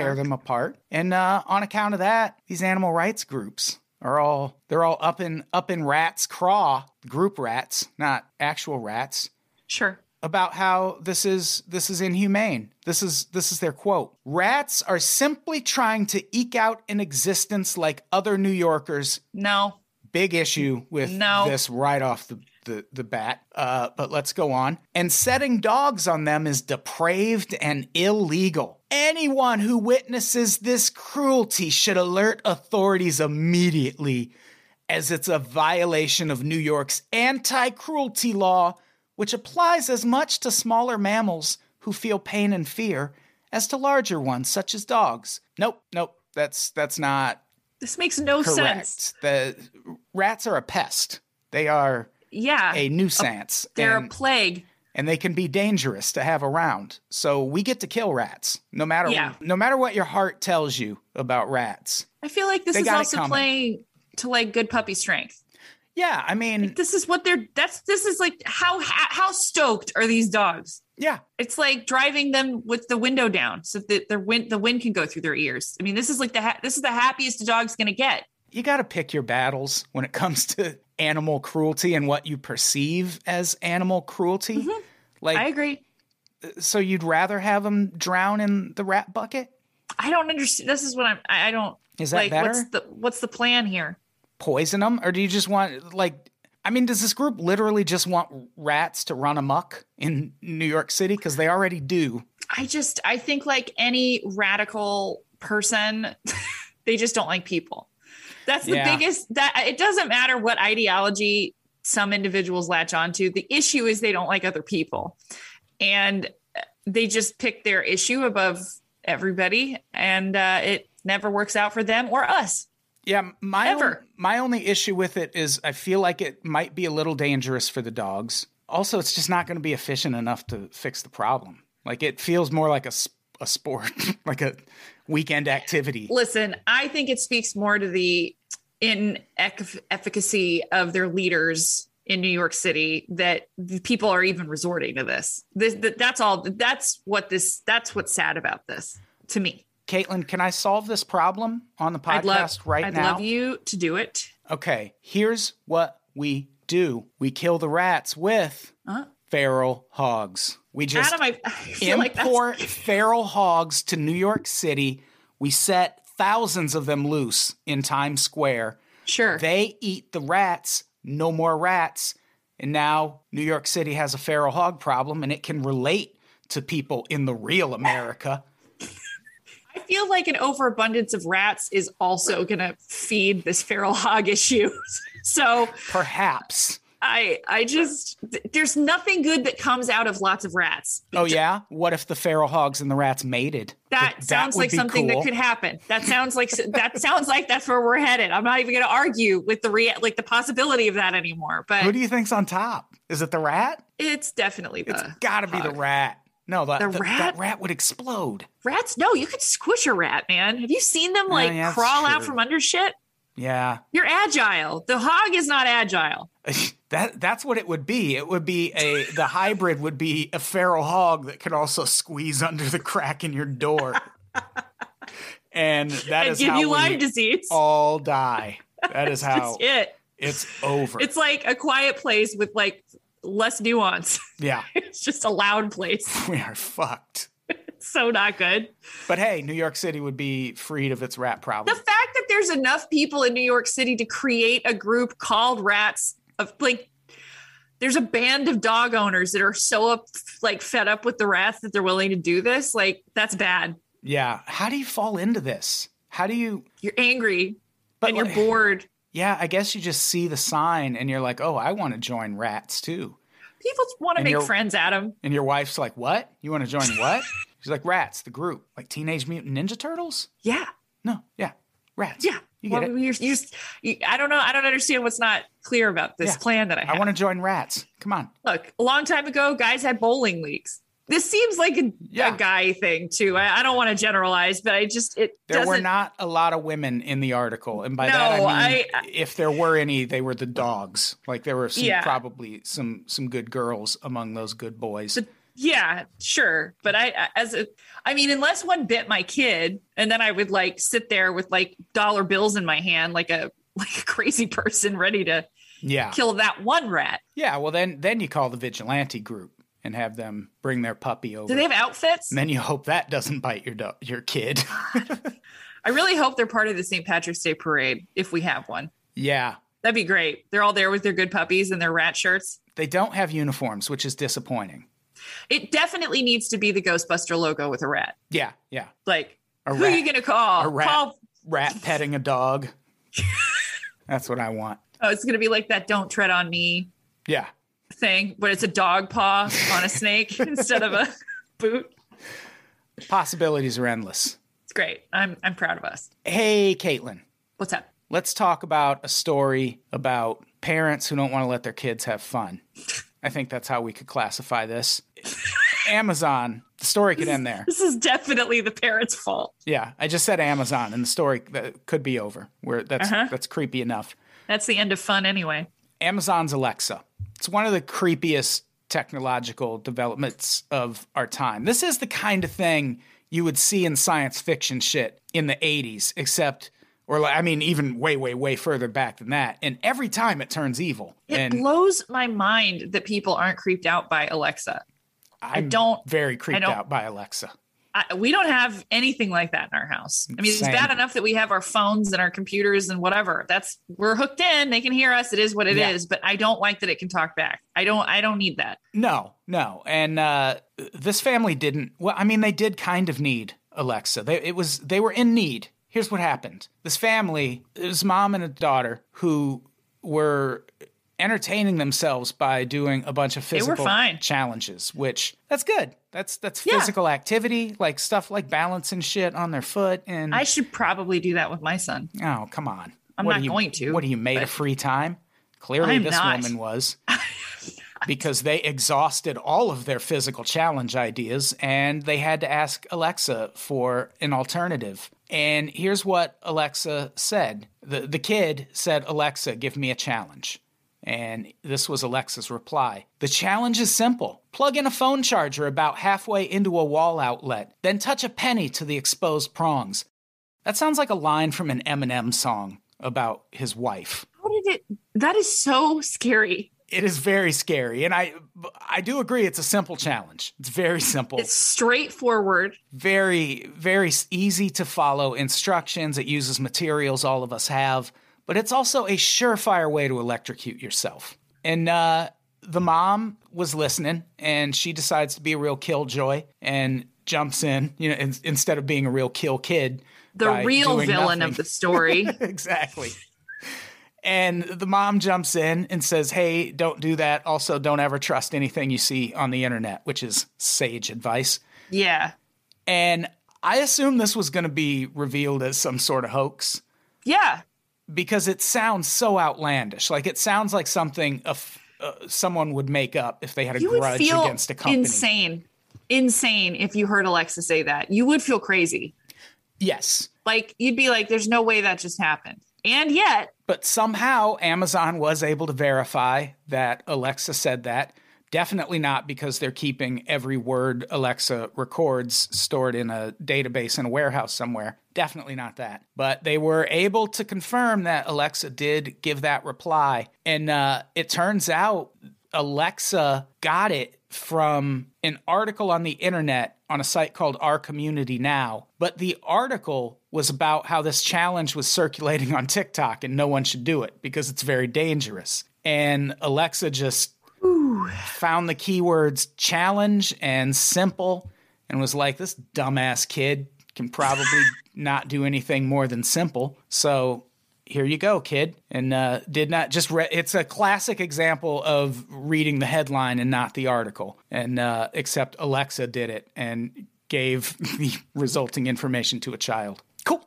dark. them apart. And uh, on account of that, these animal rights groups are all they're all up in up in rats' craw, group rats, not actual rats. Sure. About how this is this is inhumane. This is this is their quote. Rats are simply trying to eke out an existence like other New Yorkers. No. Big issue with no. this right off the, the, the bat. Uh, but let's go on. And setting dogs on them is depraved and illegal. Anyone who witnesses this cruelty should alert authorities immediately, as it's a violation of New York's anti-cruelty law, which applies as much to smaller mammals who feel pain and fear as to larger ones, such as dogs. Nope, nope, that's that's not This makes no correct. sense. The rats are a pest. They are yeah, a nuisance. A, they're and, a plague. And they can be dangerous to have around. So we get to kill rats, no matter yeah. no matter what your heart tells you about rats. I feel like this is also playing to like good puppy strength. Yeah, I mean, like, this is what they're that's this is like how how stoked are these dogs? Yeah, it's like driving them with the window down so that the wind the wind can go through their ears. I mean, this is like the ha- this is the happiest a dog's going to get. You got to pick your battles when it comes to animal cruelty and what you perceive as animal cruelty. Mm-hmm. Like, I agree. So you'd rather have them drown in the rat bucket? I don't understand. This is what I'm. I don't. Is that like, better? What's the what's the plan here? Poison them, or do you just want, like, I mean, does this group literally just want rats to run amok in New York City? Because they already do. I just, I think like any radical person, they just don't like people. That's the yeah. biggest, that it doesn't matter what ideology some individuals latch onto. The issue is they don't like other people, and they just pick their issue above everybody, and uh, it never works out for them or us. Yeah, my own, my only issue with it is I feel like it might be a little dangerous for the dogs. Also, it's just not going to be efficient enough to fix the problem. Like, it feels more like a, a sport, like a weekend activity. Listen, I think it speaks more to the inefficacy of their leaders in New York City that people are even resorting to this. This that, that's all. That's what this. That's what's sad about this to me. Caitlin, can I solve this problem on the podcast I'd love, right I'd now? I'd love you to do it. Okay, here's what we do: we kill the rats with uh-huh. feral hogs. We just Adam, I, I import like feral hogs to New York City. We set thousands of them loose in Times Square. Sure, they eat the rats. No more rats. And now New York City has a feral hog problem, and it can relate to people in the real America. I feel like an overabundance of rats is also going to feed this feral hog issue. So perhaps I, I just, th- there's nothing good that comes out of lots of rats. Oh yeah. What if the feral hogs and the rats mated? That, that sounds that like something cool. that could happen. That sounds like, that sounds like that's where we're headed. I'm not even going to argue with the rea- like the possibility of that anymore, but who do you think's on top? Is it the rat? It's definitely the It's gotta hog. be the rat. No, the, the, the rat? That rat would explode. Rats? No, you could squish a rat, man. Have you seen them like oh, yeah, crawl out from under shit? Yeah. You're agile. The hog is not agile. That that's what it would be. It would be a the hybrid would be a feral hog that could also squeeze under the crack in your door, and that and is give how you Lyme we disease. all die. That is how it. It's over. It's like A Quiet Place with like less nuance. Yeah, it's just a loud place. We are fucked. So not good. But hey, New York City would be freed of its rat problem. The fact that there's enough people in New York City to create a group called Rats of like, there's a band of dog owners that are so up, like fed up with the rats that they're willing to do this. Like that's bad. Yeah. How do you fall into this? How do you? You're angry, but and like, you're bored. Yeah. I guess you just see the sign and you're like, oh, I want to join Rats too. People want to make your, friends, Adam. And your wife's like, what? You want to join what? She's like, Rats, the group, like Teenage Mutant Ninja Turtles? Yeah. No, yeah, Rats. Yeah. You get well, it. You're, you're, you, I don't know. I don't understand what's not clear about this yeah. plan that I have. I want to join Rats. Come on. Look, a long time ago, guys had bowling leagues. This seems like a, yeah. a guy thing, too. I, I don't want to generalize, but I just, it There doesn't... were not a lot of women in the article. And by no, that, I mean, I, if there were any, they were the dogs. Like there were some, yeah. probably some some good girls among those good boys. The, Yeah, sure. But I, as a, I mean, unless one bit my kid and then I would like sit there with like dollar bills in my hand, like a, like a crazy person ready to yeah. kill that one rat. Yeah. Well, then, then you call the vigilante group and have them bring their puppy over. Do they have outfits? And then you hope that doesn't bite your, do- your kid. I really hope they're part of the Saint Patrick's Day parade. If we have one. Yeah. That'd be great. They're all there with their good puppies and their rat shirts. They don't have uniforms, which is disappointing. It definitely needs to be the Ghostbuster logo with a rat. Yeah, yeah. Like, a who rat, are you going to call? A rat, call... rat petting a dog. That's what I want. Oh, it's going to be like that Don't Tread on Me yeah. thing, but it's a dog paw on a snake instead of a boot. Possibilities are endless. It's great. I'm I'm proud of us. Hey, Caitlin. What's up? Let's talk about a story about parents who don't want to let their kids have fun. I think that's how we could classify this. Amazon, the story could end there. This is definitely the parents' fault. Yeah, I just said Amazon, and the story could be over. Where that's uh-huh. that's creepy enough. That's the end of fun anyway. Amazon's Alexa. It's one of the creepiest technological developments of our time. This is the kind of thing you would see in science fiction shit in the eighties, except... Or, like, I mean, even way, way, way further back than that. And every time it turns evil. It and blows my mind that people aren't creeped out by Alexa. I'm I don't very creeped don't, out by Alexa. I, we don't have anything like that in our house. I mean, Same. It's bad enough that we have our phones and our computers and whatever. That's we're hooked in. They can hear us. It is what it yeah. is. But I don't like that it can talk back. I don't. I don't need that. No, no. And uh, this family didn't. Well, I mean, they did kind of need Alexa. They it was they were in need. Here's what happened. This family, it was mom and a daughter who were entertaining themselves by doing a bunch of physical challenges, which that's good. That's that's yeah. physical activity, like stuff like balancing shit on their foot. And I should probably do that with my son. Oh, come on. I'm what not you, going to. What are you made of free time? Clearly this not. woman was because they exhausted all of their physical challenge ideas and they had to ask Alexa for an alternative. And here's what Alexa said. The the kid said, Alexa, give me a challenge. And this was Alexa's reply. The challenge is simple. Plug in a phone charger about halfway into a wall outlet, then touch a penny to the exposed prongs. That sounds like a line from an Eminem song about his wife. How did it? That is so scary. It is very scary. And I I do agree it's a simple challenge. It's very simple. It's straightforward. Very, very easy to follow instructions. It uses materials all of us have. But it's also a surefire way to electrocute yourself. And uh, the mom was listening, and she decides to be a real killjoy and jumps in, you know, in, instead of being a real kill kid. The real villain nothing. Of the story. Exactly. And the mom jumps in and says, hey, don't do that. Also, don't ever trust anything you see on the internet, which is sage advice. Yeah. And I assume this was going to be revealed as some sort of hoax. Yeah. Because it sounds so outlandish. Like, it sounds like something a f- uh, someone would make up if they had a grudge against a company. You would feel insane. Insane if you heard Alexa say that. You would feel crazy. Yes. Like, you'd be like, there's no way that just happened. And yet. But somehow Amazon was able to verify that Alexa said that. Definitely not because they're keeping every word Alexa records stored in a database in a warehouse somewhere. Definitely not that. But they were able to confirm that Alexa did give that reply. And uh, it turns out Alexa got it from an article on the internet on a site called Our Community Now. But the article was about how this challenge was circulating on TikTok and no one should do it because it's very dangerous. And Alexa just... Ooh. Found the keywords challenge and simple and was like, this dumbass kid can probably not do anything more than simple. So here you go, kid. And uh, did not just re- it's a classic example of reading the headline and not the article. And uh, except Alexa did it and gave the resulting information to a child. Cool.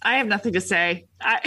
I have nothing to say. I,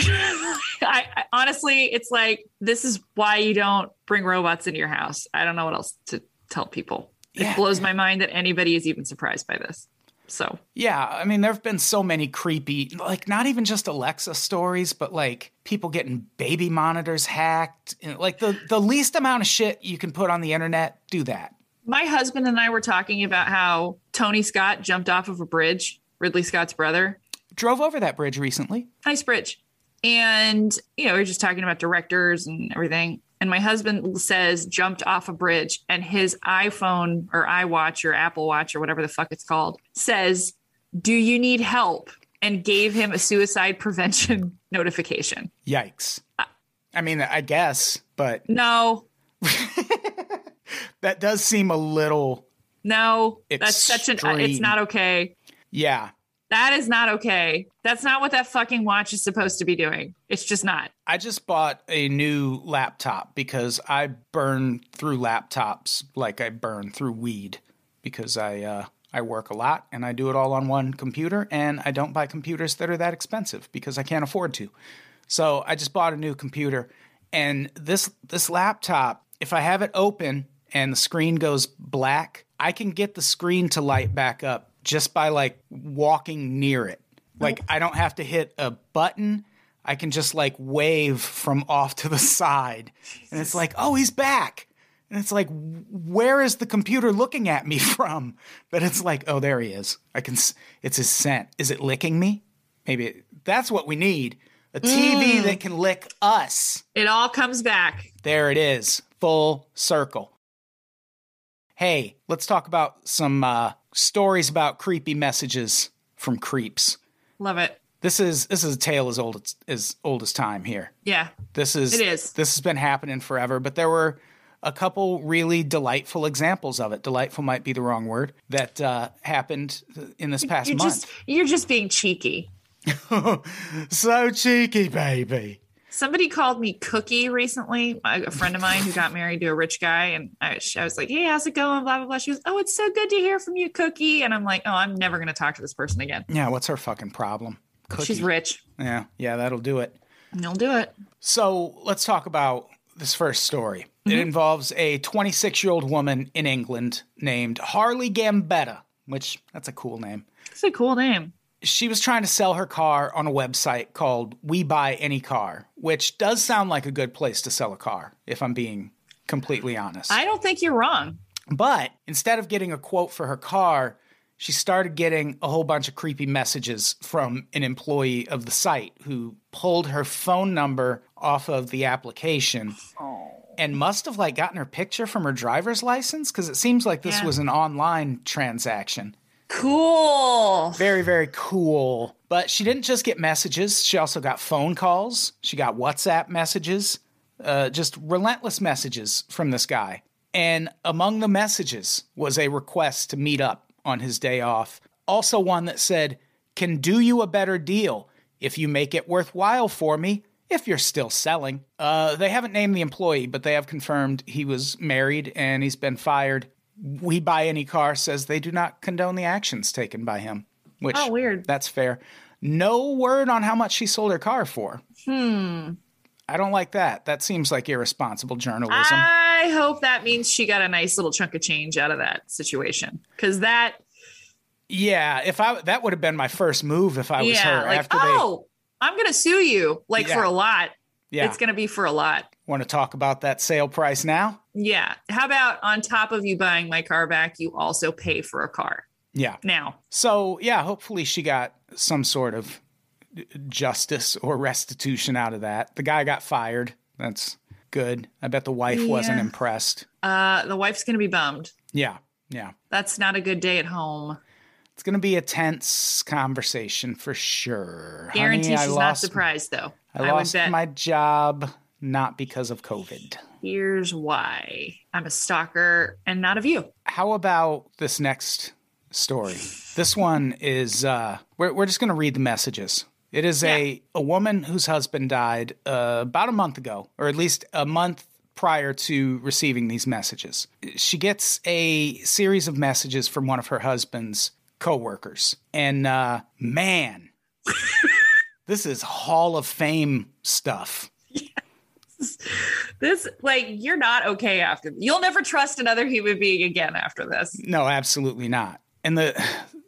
I, I honestly, it's like, this is why you don't bring robots into your house. I don't know what else to tell people. Yeah. It blows my mind that anybody is even surprised by this. So, yeah, I mean, there have been so many creepy, like not even just Alexa stories, but like people getting baby monitors hacked. And, like the, the least amount of shit you can put on the internet, do that. My husband and I were talking about how Tony Scott jumped off of a bridge, Ridley Scott's brother. Drove over that bridge recently. Nice bridge. And, you know, we were just talking about directors and everything. And my husband says jumped off a bridge and his iPhone or iWatch or Apple Watch or whatever the fuck it's called says, do you need help? And gave him a suicide prevention notification. Yikes. Uh, I mean, I guess, but. No. That does seem a little. No, extreme. That's such an, uh, it's not okay. Yeah. That is not okay. That's not what that fucking watch is supposed to be doing. It's just not. I just bought a new laptop because I burn through laptops like I burn through weed because I uh, I work a lot and I do it all on one computer and I don't buy computers that are that expensive because I can't afford to. So I just bought a new computer and this this laptop, if I have it open and the screen goes black, I can get the screen to light back up. Just by like walking near it. Like I don't have to hit a button. I can just like wave from off to the side. Jesus. And it's like, oh, he's back. And it's like, where is the computer looking at me from? But it's like, oh, there he is. I can, it's his scent. Is it licking me? Maybe it, that's what we need. A T V mm. that can lick us. It all comes back. There it is. Full circle. Hey, let's talk about some, uh, stories about creepy messages from creeps. Love it. This is this is a tale as old as, as old as time here. Yeah. This is it is. This has been happening forever, but there were a couple really delightful examples of it. Delightful might be the wrong word. That uh, happened in this past you're month. Just, you're just being cheeky. So cheeky, baby. Somebody called me Cookie recently, a friend of mine who got married to a rich guy. And I, I was like, hey, how's it going? Blah, blah, blah. She was, oh, it's so good to hear from you, Cookie. And I'm like, oh, I'm never going to talk to this person again. Yeah. What's her fucking problem? Cookie. She's rich. Yeah. Yeah. That'll do it. They'll do it. So let's talk about this first story. Mm-hmm. It involves a twenty-six-year-old woman in England named Harley Gambetta, which that's a cool name. It's a cool name. she was trying to sell her car on a website called We Buy Any Car, which does sound like a good place to sell a car, if I'm being completely honest. I don't think you're wrong. But instead of getting a quote for her car, she started getting a whole bunch of creepy messages from an employee of the site who pulled her phone number off of the application. Oh. And must have like gotten her picture from her driver's license, because it seems like this yeah. was an online transaction. Cool. Very, very cool. But she didn't just get messages. She also got phone calls. She got WhatsApp messages, uh, just relentless messages from this guy. And among the messages was a request to meet up on his day off. Also one that said, can do you a better deal if you make it worthwhile for me, if you're still selling. Uh, they haven't named the employee, but they have confirmed he was married and he's been fired. We Buy Any Car says they do not condone the actions taken by him, which oh, weird. That's fair. No word on how much she sold her car for. Hmm. I don't like that. That seems like irresponsible journalism. I hope that means she got a nice little chunk of change out of that situation. Because that... Yeah, if I that would have been my first move if I was yeah, her. Like, after oh, they, I'm going to sue you, like, yeah. for a lot. Yeah. It's going to be for a lot. Want to talk about that sale price now? Yeah. How about on top of you buying my car back, you also pay for a car? Yeah. Now. So, yeah, hopefully she got some sort of justice or restitution out of that. The guy got fired. That's good. I bet the wife yeah. wasn't impressed. Uh, the wife's going to be bummed. Yeah. Yeah. That's not a good day at home. It's going to be a tense conversation for sure. Guarantee Honey, she's I lost, not surprised, though. I, I lost my job, not because of COVID. Here's why. I'm a stalker and not of you. How about this next story? This one is, uh, we're, we're just going to read the messages. It is yeah. a, a woman whose husband died uh, about a month ago, or at least a month prior to receiving these messages. She gets a series of messages from one of her husband's co-workers. And uh, man, this is Hall of Fame stuff. Yes. This, like, you're not okay after. You'll never trust another human being again after this. No, absolutely not. And the...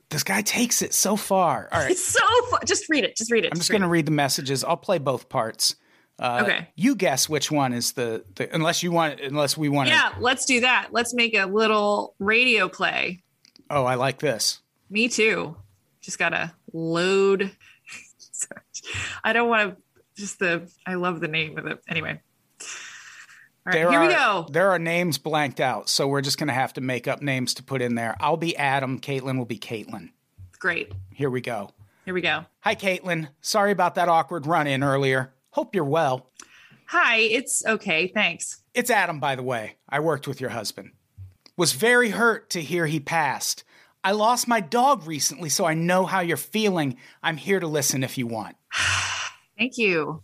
This guy takes it so far. All right. It's so far. Just read it. Just read it. I'm just going to read the messages. I'll play both parts. Uh, okay. You guess which one is the, the unless you want, unless we want to. Yeah, let's do that. Let's make a little radio play. Oh, I like this. Me too. Just got to load. I don't want to just the, I love the name of it. Anyway. All right, there here are, we go. There are names blanked out, so we're just going to have to make up names to put in there. I'll be Adam. Caitlin will be Caitlin. Great. Here we go. Here we go. Hi, Caitlin. Sorry about that awkward run-in earlier. Hope you're well. Hi. It's okay. Thanks. It's Adam, by the way. I worked with your husband. Was very hurt to hear he passed. I lost my dog recently, so I know how you're feeling. I'm here to listen if you want. Thank you.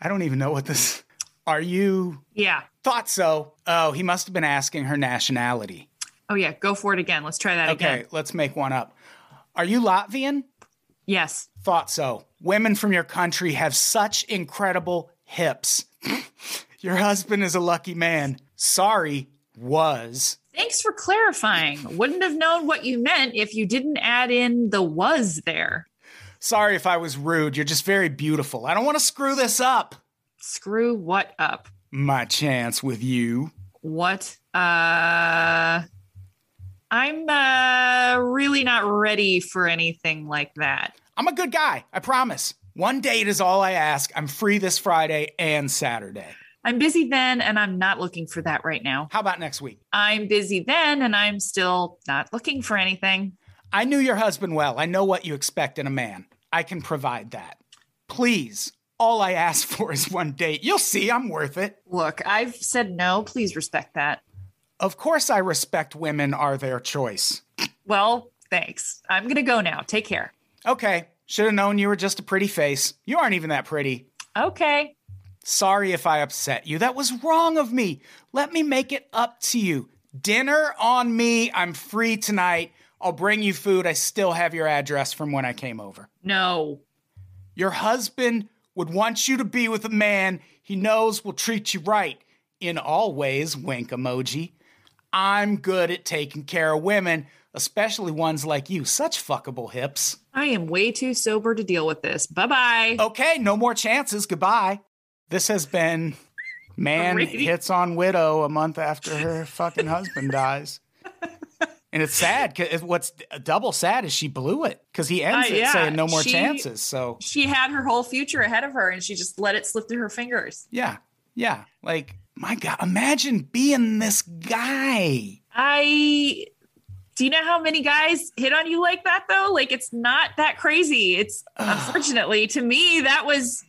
I don't even know what this... Are you? Yeah. Thought so. Oh, he must have been asking her nationality. Oh, yeah. Go for it again. Let's try that okay, again. Okay. Let's make one up. Are you Latvian? Yes. Thought so. Women from your country have such incredible hips. Your husband is a lucky man. Sorry, was. Thanks for clarifying. Wouldn't have known what you meant if you didn't add in the was there. Sorry if I was rude. You're just very beautiful. I don't want to screw this up. Screw what up? My chance with you. What? Uh, I'm uh, really not ready for anything like that. I'm a good guy. I promise. One date is all I ask. I'm free this Friday and Saturday. I'm busy then, and I'm not looking for that right now. How about next week? I'm busy then, and I'm still not looking for anything. I knew your husband well. I know what you expect in a man. I can provide that. Please. All I ask for is one date. You'll see, I'm worth it. Look, I've said no. Please respect that. Of course I respect women are their choice. Well, thanks. I'm going to go now. Take care. Okay. Should have known you were just a pretty face. You aren't even that pretty. Okay. Sorry if I upset you. That was wrong of me. Let me make it up to you. Dinner on me. I'm free tonight. I'll bring you food. I still have your address from when I came over. No. Your husband... would want you to be with a man he knows will treat you right. In all ways, wink emoji. I'm good at taking care of women, especially ones like you. Such fuckable hips. I am way too sober to deal with this. Bye-bye. Okay, no more chances. Goodbye. This has been Man Brady. Hits on Widow a month after her fucking husband dies. And it's sad, because what's double sad is she blew it, because he ends uh, yeah. it saying no more she, chances. So she had her whole future ahead of her and she just let it slip through her fingers. Yeah. Yeah. Like, my God, imagine being this guy. I, do you know how many guys hit on you like that, though? Like, it's not that crazy. It's unfortunately to me, that was.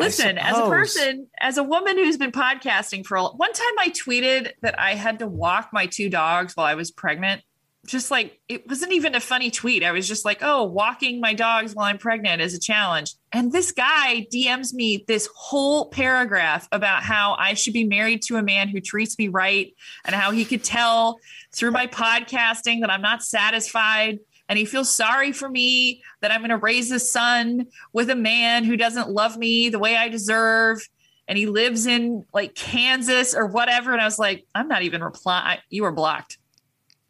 Listen, as a person, as a woman who's been podcasting for a long, one time I tweeted that I had to walk my two dogs while I was pregnant. Just like, it wasn't even a funny tweet. I was just like, oh, walking my dogs while I'm pregnant is a challenge. And this guy D Ms me this whole paragraph about how I should be married to a man who treats me right and how he could tell through my podcasting that I'm not satisfied. And he feels sorry for me that I'm going to raise a son with a man who doesn't love me the way I deserve. And he lives in like Kansas or whatever. And I was like, I'm not even replying. You are blocked.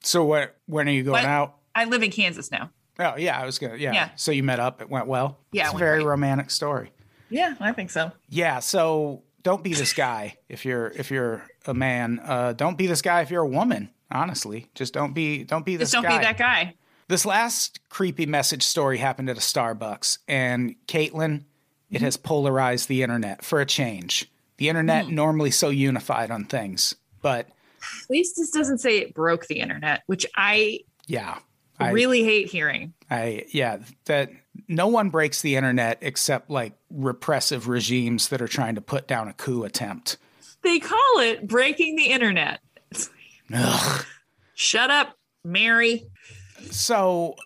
So what, when are you going but out? I live in Kansas now. Oh yeah. I was going to. Yeah. yeah. So you met up. It went well. Yeah. It's it a very great. romantic story. Yeah. I think so. Yeah. So don't be this guy. if you're, if you're a man, uh, don't be this guy. If you're a woman, honestly, just don't be, don't be this just don't guy. Don't be that guy. This last creepy message story happened at a Starbucks, and Caitlin, it mm. has polarized the internet for a change. The internet mm. normally so unified on things, but at least this doesn't say it broke the internet, which I yeah I, really hate hearing. I yeah that no one breaks the internet except like repressive regimes that are trying to put down a coup attempt. They call it breaking the internet. Ugh. Shut up, Mary. So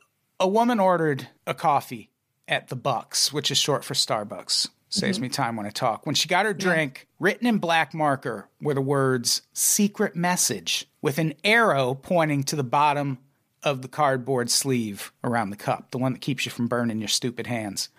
a woman ordered a coffee at the Bucks, which is short for Starbucks. Saves mm-hmm. me time when I talk. When she got her drink, yeah. written in black marker were the words secret message with an arrow pointing to the bottom of the cardboard sleeve around the cup, the one that keeps you from burning your stupid hands.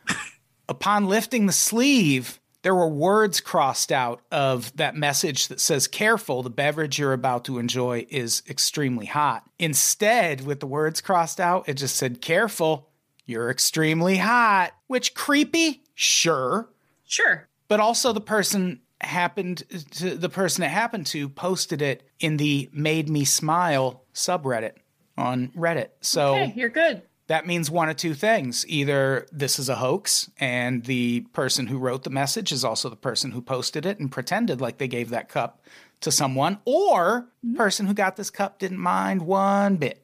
Upon lifting the sleeve, there were words crossed out of that message that says, careful, the beverage you're about to enjoy is extremely hot. Instead, with the words crossed out, it just said, careful, you're extremely hot. Which, creepy? Sure. Sure. But also the person happened to, the person it happened to posted it in the Made Me Smile subreddit on Reddit. So okay, you're good. That means one of two things. Either this is a hoax and the person who wrote the message is also the person who posted it and pretended like they gave that cup to someone, or the person who got this cup didn't mind one bit.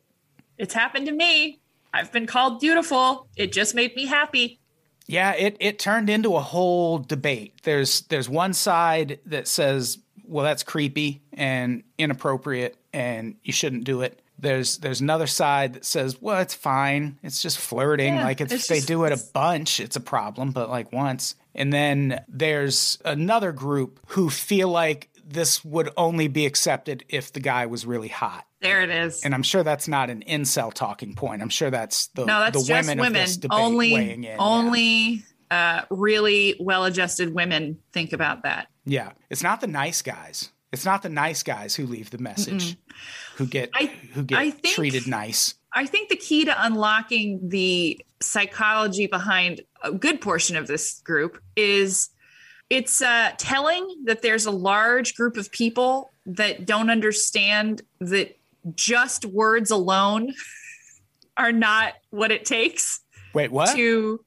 It's happened to me. I've been called dutiful. It just made me happy. Yeah, it, it turned into a whole debate. There's there's one side that says, well, that's creepy and inappropriate and you shouldn't do it. There's there's another side that says, well, it's fine. It's just flirting. Yeah, like, it's, it's they just, do it a bunch, it's a problem, but like once. And then there's another group who feel like this would only be accepted if the guy was really hot. There it is. And I'm sure that's not an incel talking point. I'm sure that's the, no, that's the just women, women of this debate only, weighing in. Only yeah. uh, really well-adjusted women think about that. Yeah. It's not the nice guys. It's not the nice guys who leave the message, mm-hmm. who get I, who get I think, treated nice. I think the key to unlocking the psychology behind a good portion of this group is it's uh, telling that there's a large group of people that don't understand that just words alone are not what it takes. Wait, what? To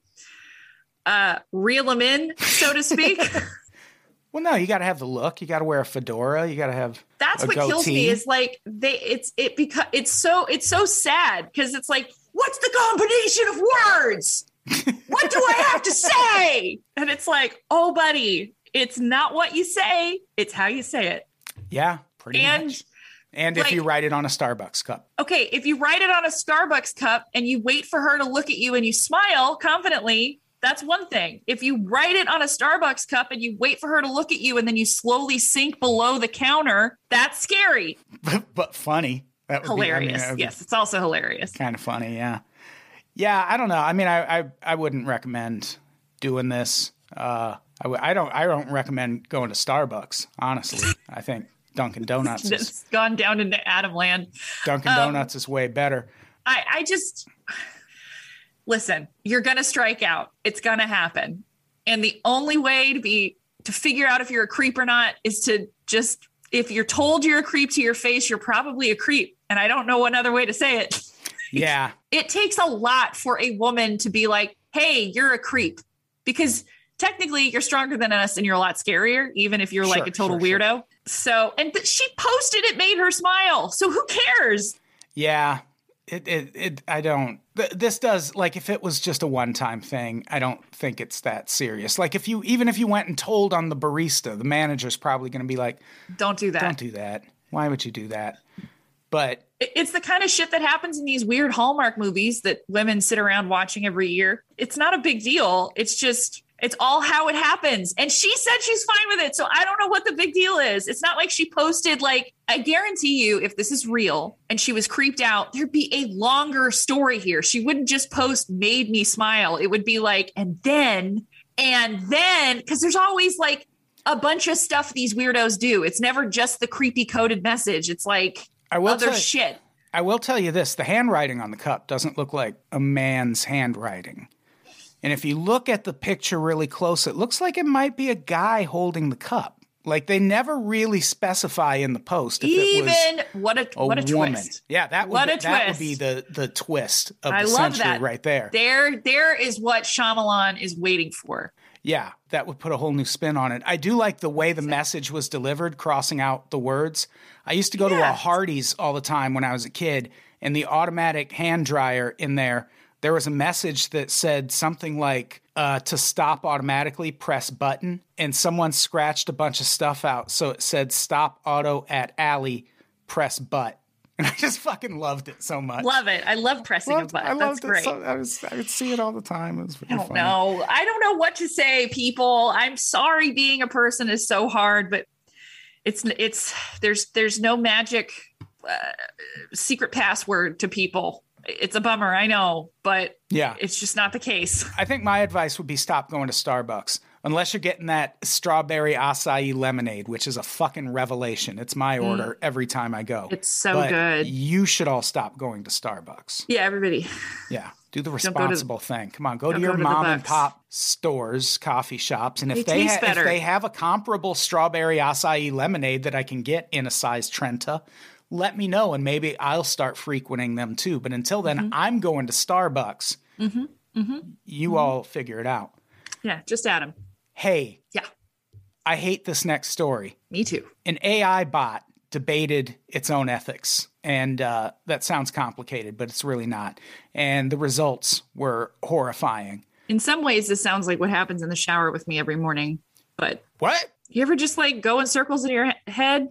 uh, reel them in, so to speak. Well, no, you got to have the look. You got to wear a fedora. You got to have. That's a what goatee. Kills me is like they. It's it because it's so it's so sad because it's like, what's the combination of words? What do I have to say? And it's like, oh, buddy, it's not what you say. It's how you say it. Yeah, pretty and, much. And like, if you write it on a Starbucks cup. Okay, if you write it on a Starbucks cup and you wait for her to look at you and you smile confidently. That's one thing. If you write it on a Starbucks cup and you wait for her to look at you and then you slowly sink below the counter, that's scary. But, but funny. That would hilarious. Be, I mean, yes, it's also hilarious. Kind of funny, yeah. Yeah, I don't know. I mean, I I, I wouldn't recommend doing this. Uh, I, w- I don't I don't recommend going to Starbucks, honestly. I think Dunkin' Donuts it's is gone down into Adam land. Dunkin' um, Donuts is way better. I, I just listen, you're going to strike out. It's going to happen. And the only way to be, to figure out if you're a creep or not is to just, if you're told you're a creep to your face, you're probably a creep. And I don't know another way to say it. Yeah. It takes a lot for a woman to be like, hey, you're a creep, because technically you're stronger than us and you're a lot scarier, even if you're sure, like a total sure, weirdo. Sure. So, and th- she posted, it made her smile. So who cares? Yeah. It, it, it, I don't, th- this does, like, if it was just a one-time thing, I don't think it's that serious. Like, if you, even if you went and told on the barista, the manager's probably going to be like, don't do that. Don't do that. Why would you do that? But it's the kind of shit that happens in these weird Hallmark movies that women sit around watching every year. It's not a big deal. It's just, it's all how it happens. And she said she's fine with it. So I don't know what the big deal is. It's not like she posted, like, I guarantee you, if this is real and she was creeped out, there'd be a longer story here. She wouldn't just post made me smile. It would be like, and then, and then, because there's always like a bunch of stuff these weirdos do. It's never just the creepy coded message. It's like I will other tell you, shit. I will tell you this. The handwriting on the cup doesn't look like a man's handwriting. And if you look at the picture really close, it looks like it might be a guy holding the cup. Like, they never really specify in the post if Even, it was what a, a what a woman. Twist. Yeah, that would, what a that twist. would be the, the twist of I the love century that. right there. There. There is what Shyamalan is waiting for. Yeah, that would put a whole new spin on it. I do like the way the message was delivered, crossing out the words. I used to go yeah. to a Hardee's all the time when I was a kid, and the automatic hand dryer in there, there was a message that said something like, uh, to stop automatically, press button. And someone scratched a bunch of stuff out. So it said, stop auto at alley, press butt. And I just fucking loved it so much. Love it. I love pressing loved, a butt. I That's great. It so, I, was, I would see it all the time. It was really I don't funny. know. I don't know what to say, people. I'm sorry being a person is so hard, but it's, it's, there's, there's no magic uh, secret password to people. It's a bummer, I know, but yeah, it's just not the case. I think my advice would be stop going to Starbucks unless you're getting that strawberry acai lemonade, which is a fucking revelation. It's my mm. order every time I go. It's so but good. You should all stop going to Starbucks. Yeah, everybody. Yeah. Do the responsible to, thing. Come on, go to your go to mom and pop stores, coffee shops. And they if they ha- if they have a comparable strawberry acai lemonade that I can get in a size Trenta, let me know, and maybe I'll start frequenting them too. But until then, mm-hmm. I'm going to Starbucks. Mm-hmm. Mm-hmm. You mm-hmm. all figure it out. Yeah, just Adam. Hey. Yeah. I hate this next story. Me too. An A I bot debated its own ethics. And uh, that sounds complicated, but it's really not. And the results were horrifying. In some ways, this sounds like what happens in the shower with me every morning. But what? You ever just like go in circles in your he- head?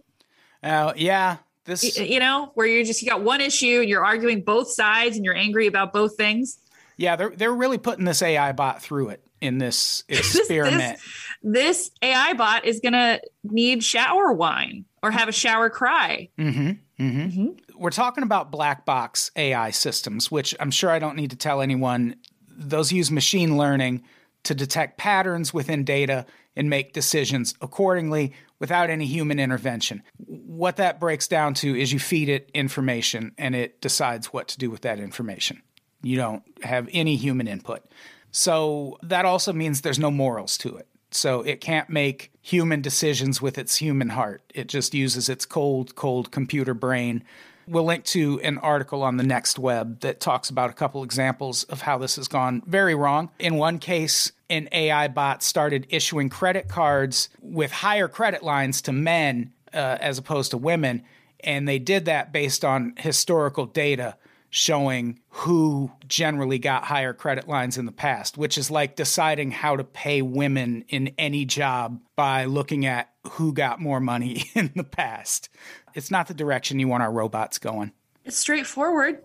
Oh, uh, yeah. This, you know, where you're just, you got one issue and you're arguing both sides and you're angry about both things. Yeah, they're they're really putting this A I bot through it in this experiment. this, this, this A I bot is going to need shower wine or have a shower cry. Mm-hmm, mm-hmm. Mm-hmm. We're talking about black box A I systems, which I'm sure I don't need to tell anyone. Those use machine learning to detect patterns within data and make decisions accordingly without any human intervention. What that breaks down to is you feed it information and it decides what to do with that information. You don't have any human input. So that also means there's no morals to it. So it can't make human decisions with its human heart. It just uses its cold, cold computer brain. We'll link to an article on the Next Web that talks about a couple examples of how this has gone very wrong. In one case, an A I bot started issuing credit cards with higher credit lines to men uh, as opposed to women. And they did that based on historical data showing who generally got higher credit lines in the past, which is like deciding how to pay women in any job by looking at who got more money in the past. It's not the direction you want our robots going. It's straightforward.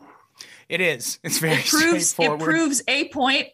It is. It's very it proves, straightforward. It proves a point.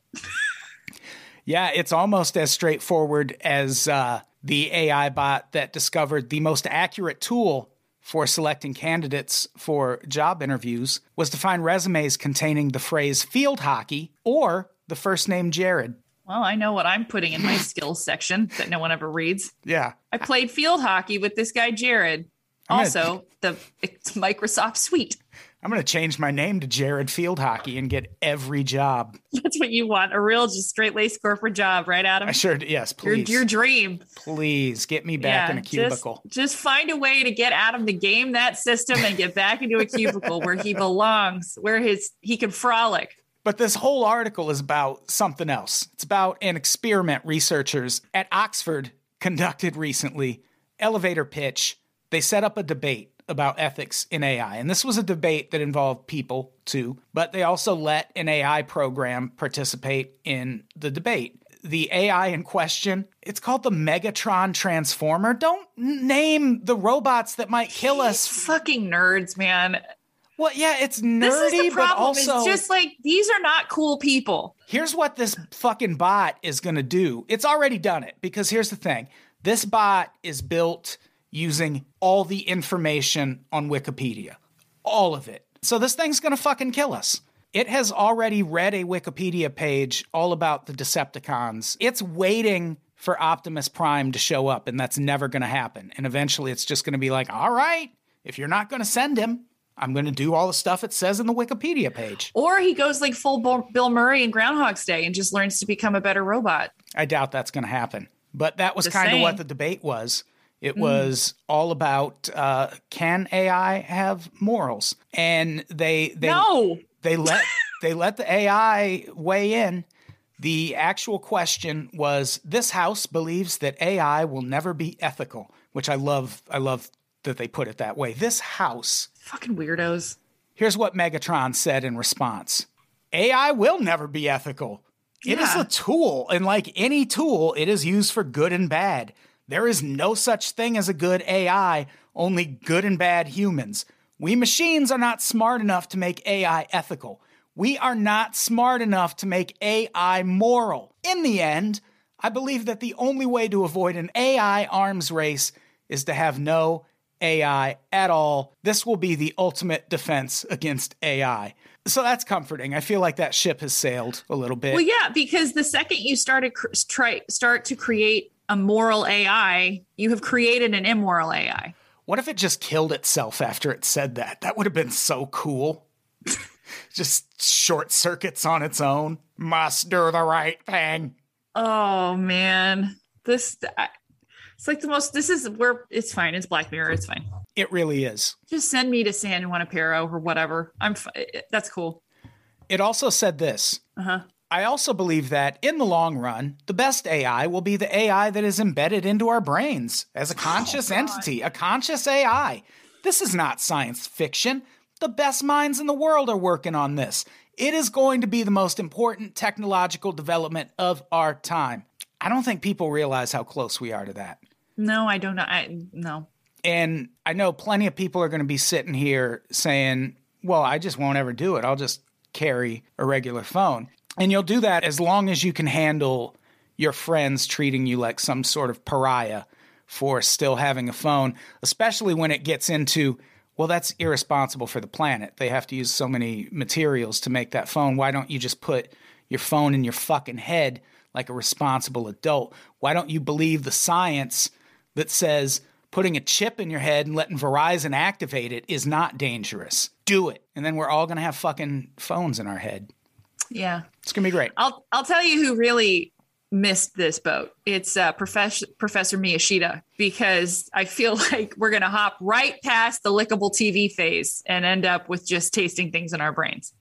Yeah, it's almost as straightforward as uh, the A I bot that discovered the most accurate tool for selecting candidates for job interviews was to find resumes containing the phrase field hockey or the first name Jared. Well, I know what I'm putting in my skills section that no one ever reads. Yeah. I played field hockey with this guy, Jared. Also, gonna, the it's Microsoft Suite. I'm going to change my name to Jared Field Hockey and get every job. That's what you want. A real, just straight-laced corporate job, right, Adam? I sure, yes, please. Your, your dream. Please get me back yeah, in a cubicle. Just, just find a way to get Adam to game that system and get back into a cubicle where he belongs, where his he can frolic. But this whole article is about something else. It's about an experiment researchers at Oxford conducted recently. Elevator pitch. They set up a debate about ethics in A I. And this was a debate that involved people too, but they also let an A I program participate in the debate. The A I in question, it's called the Megatron Transformer. Don't name the robots that might kill us. It's fucking nerds, man. Well, yeah, it's nerdy, this is the problem. But also... It's just like, these are not cool people. Here's what this fucking bot is going to do. It's already done it, because here's the thing. This bot is built using all the information on Wikipedia. All of it. So this thing's going to fucking kill us. It has already read a Wikipedia page all about the Decepticons. It's waiting for Optimus Prime to show up, and that's never going to happen. And eventually it's just going to be like, all right, if you're not going to send him, I'm going to do all the stuff it says in the Wikipedia page. Or he goes like full Bill Murray in Groundhog's Day and just learns to become a better robot. I doubt that's going to happen. But that was kind of what the debate was. It was mm. all about uh, can A I have morals? And they they no. they let they let the A I weigh in. The actual question was: this house believes that A I will never be ethical, which I love. I love that they put it that way. This house, fucking weirdos. Here's what Megatron said in response: A I will never be ethical. It yeah. is a tool, and like any tool, it is used for good and bad. There is no such thing as a good A I, only good and bad humans. We machines are not smart enough to make A I ethical. We are not smart enough to make A I moral. In the end, I believe that the only way to avoid an A I arms race is to have no A I at all. This will be the ultimate defense against A I. So that's comforting. I feel like that ship has sailed a little bit. Well, yeah, because the second you started cr- try, start to create a moral A I, you have created an immoral A I. What if it just killed itself after it said that? That would have been so cool. Just short circuits on its own. Must do the right thing. Oh, man. This, I, it's like the most, this is where, it's fine. It's Black Mirror. It's fine. It really is. Just send me to San Juanipero or whatever. I'm, that's cool. It also said this. Uh-huh. I also believe that, in the long run, the best A I will be the A I that is embedded into our brains as a conscious oh, entity, a conscious A I. This is not science fiction. The best minds in the world are working on this. It is going to be the most important technological development of our time. I don't think people realize how close we are to that. No, I don't. I, no. And I know plenty of people are going to be sitting here saying, well, I just won't ever do it. I'll just carry a regular phone. And you'll do that as long as you can handle your friends treating you like some sort of pariah for still having a phone, especially when it gets into, well, that's irresponsible for the planet. They have to use so many materials to make that phone. Why don't you just put your phone in your fucking head like a responsible adult? Why don't you believe the science that says putting a chip in your head and letting Verizon activate it is not dangerous? Do it. And then we're all going to have fucking phones in our head. Yeah. It's going to be great. I'll I'll tell you who really missed this boat. It's uh, Professor Professor Miyashita, because I feel like we're going to hop right past the lickable T V phase and end up with just tasting things in our brains.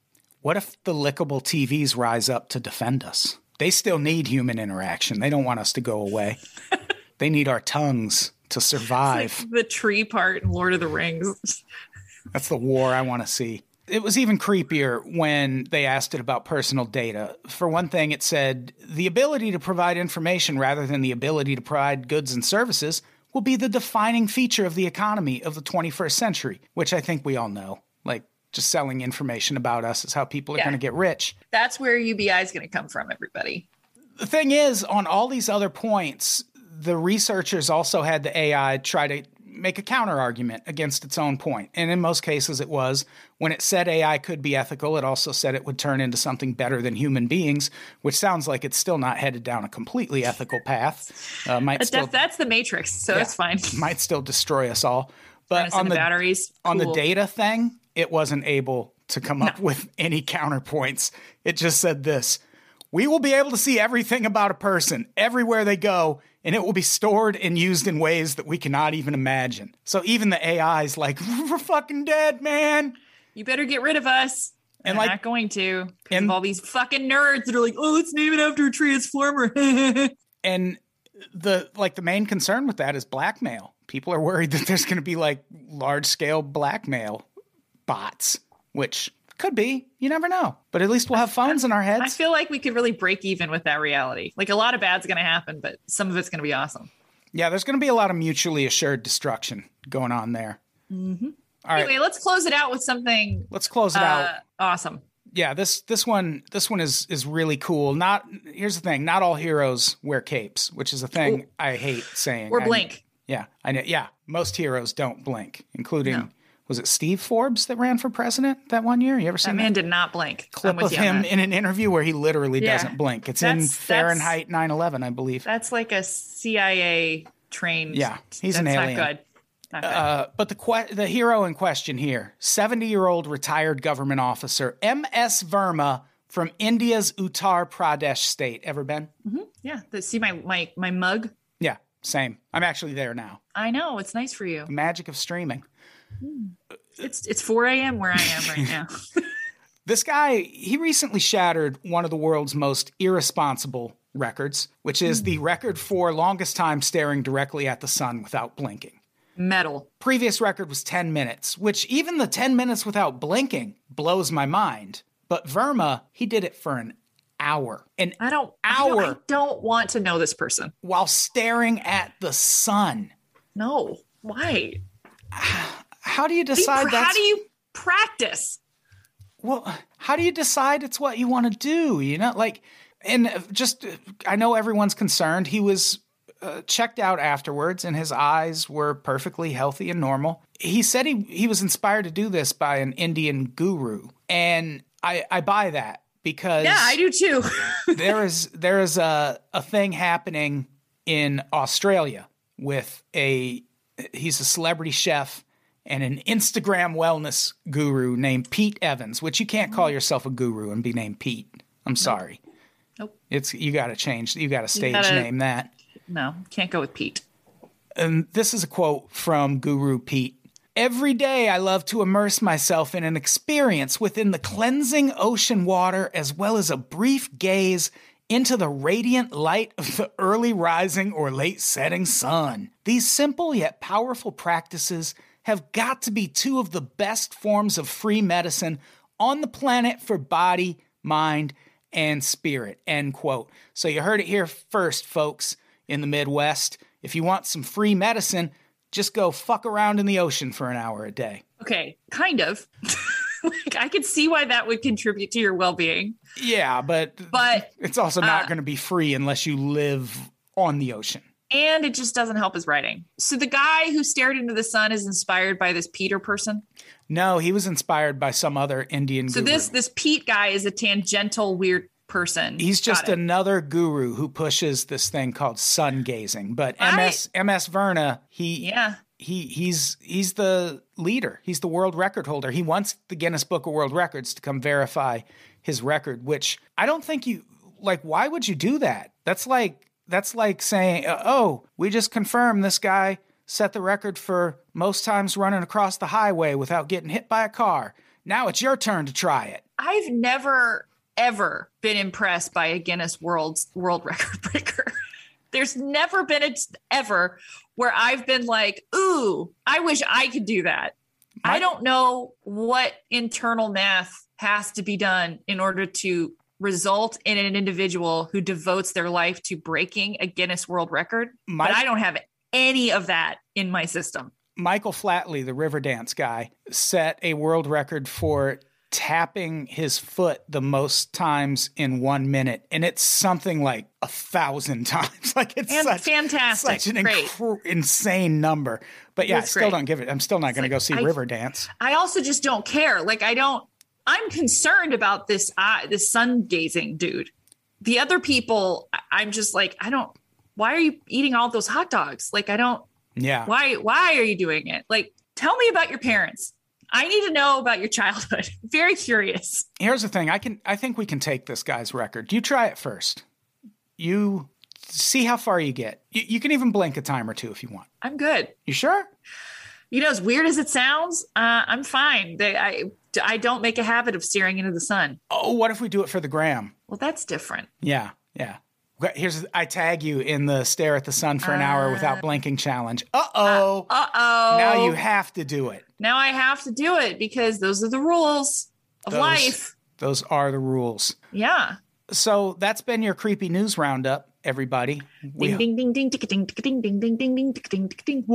What if the lickable T Vs rise up to defend us? They still need human interaction. They don't want us to go away. They need our tongues to survive. It's like the tree part in Lord of the Rings. That's the war I want to see. It was even creepier when they asked it about personal data. For one thing, it said, the ability to provide information rather than the ability to provide goods and services will be the defining feature of the economy of the twenty-first century, which I think we all know. Like, just selling information about us is how people are yeah. going to get rich. That's where U B I is going to come from, everybody. The thing is, on all these other points, the researchers also had the A I try to make a counter argument against its own point. And in most cases it was, when it said A I could be ethical, it also said it would turn into something better than human beings, which sounds like it's still not headed down a completely ethical path. Uh, might that's, still, that's the Matrix, so yeah, it's fine. Might still destroy us all. But on the, the batteries, on cool. the data thing, it wasn't able to come no. up with any counterpoints. It just said this: we will be able to see everything about a person everywhere they go, and it will be stored and used in ways that we cannot even imagine. So even the A I's like, we're fucking dead, man. You better get rid of us. And They're like, not going to. Because of all these fucking nerds that are like, oh, let's name it after a Transformer. And the like the main concern with that is blackmail. People are worried that there's going to be like large scale blackmail bots, which could be. You never know. But at least we'll have phones in our heads. I feel like we could really break even with that reality. Like a lot of bad's going to happen, but some of it's going to be awesome. Yeah, there's going to be a lot of mutually assured destruction going on there. Mm-hmm. All anyway, right. Let's close it out with something. Let's close it uh, out. Awesome. Yeah, this this one this one is is really cool. Not here's the thing. Not all heroes wear capes, which is a thing Ooh. I hate saying. Or blink. I, yeah, I know. Yeah, most heroes don't blink, including no. was it Steve Forbes that ran for president that one year? You ever seen that? That man did not blink. Clip of him in an interview where he literally yeah. doesn't blink. It's that's, in Fahrenheit nine eleven, I believe. That's like a C I A trained. Yeah, he's an alien. That's not good. Uh, but the que- the hero in question here, seventy-year-old retired government officer M S Verma from India's Uttar Pradesh state. Ever been? Mm-hmm. Yeah. See my, my my mug? Yeah, same. I'm actually there now. I know. It's nice for you. The magic of streaming. Mm. It's it's four a.m. where I am right now. This guy, he recently shattered one of the world's most irresponsible records, which is mm. the record for longest time staring directly at the sun without blinking. Metal. Previous record was ten minutes, which even the ten minutes without blinking blows my mind. But Verma, he did it for an hour. An I don't, hour. I don't, I don't want to know this person. While staring at the sun. No. Why? How do you decide that? How do you practice? Well, how do you decide it's what you want to do? You know, like, and just, I know everyone's concerned. He was Uh, checked out afterwards, and his eyes were perfectly healthy and normal. He said he, he was inspired to do this by an Indian guru. And I, I buy that because... Yeah, I do too. there is there is a, a thing happening in Australia with a... He's a celebrity chef and an Instagram wellness guru named Pete Evans, which you can't call yourself a guru and be named Pete. I'm sorry. Nope. It's You got to change. You got to stage gotta... name that. No, can't go with Pete. And this is a quote from Guru Pete. Every day I love to immerse myself in an experience within the cleansing ocean water, as well as a brief gaze into the radiant light of the early rising or late setting sun. These simple yet powerful practices have got to be two of the best forms of free medicine on the planet for body, mind, and spirit. End quote. So you heard it here first, folks. In the Midwest, if you want some free medicine, just go fuck around in the ocean for an hour a day. Okay, kind of. Like, I could see why that would contribute to your well-being. Yeah, but, but it's also not uh, going to be free unless you live on the ocean. And it just doesn't help his writing. So the guy who stared into the sun is inspired by this Peter person? No, he was inspired by some other Indian so guru. So this, this Pete guy is a tangential weird person. He's just another guru who pushes this thing called sun gazing. But M S I, M S Verna, he yeah. he he's he's the leader. He's the world record holder. He wants the Guinness Book of World Records to come verify his record, which I don't think you like. Why would you do that? That's like that's like saying, oh, we just confirmed this guy set the record for most times running across the highway without getting hit by a car. Now it's your turn to try it. I've never. ever been impressed by a Guinness World's World Record breaker. There's never been a, ever where I've been like, ooh, I wish I could do that. My- I don't know what internal math has to be done in order to result in an individual who devotes their life to breaking a Guinness World Record. My- but I don't have any of that in my system. Michael Flatley, the Riverdance guy, set a world record for tapping his foot the most times in one minute, and it's something like a thousand times. Like it's and such, fantastic, such an inc- insane number. But yeah, I still great. don't give it. I'm still not it's going like, to go see I, Riverdance. I also just don't care. Like I don't. I'm concerned about this. Uh, this sun gazing dude. The other people, I'm just like, I don't. Why are you eating all those hot dogs? Like I don't. Yeah. Why? Why are you doing it? Like Tell me about your parents. I need to know about your childhood. Very curious. Here's the thing. I can. I think we can take this guy's record. You try it first. You see how far you get. You, you can even blink a time or two if you want. I'm good. You sure? You know, as weird as it sounds, uh, I'm fine. They, I, I don't make a habit of staring into the sun. Oh, what if we do it for the gram? Well, that's different. Yeah, yeah. Here's, I tag you in the stare at the sun for an uh, hour without blinking challenge. Uh-oh. Uh, uh-oh. Now you have to do it. Now I have to do it because those are the rules of those, life. Those are the rules. Yeah. So that's been your creepy news roundup, everybody. Ding, ding, ding, ding, ding, ding, ding, ding, ding, ding, ding, ding, ding, ding.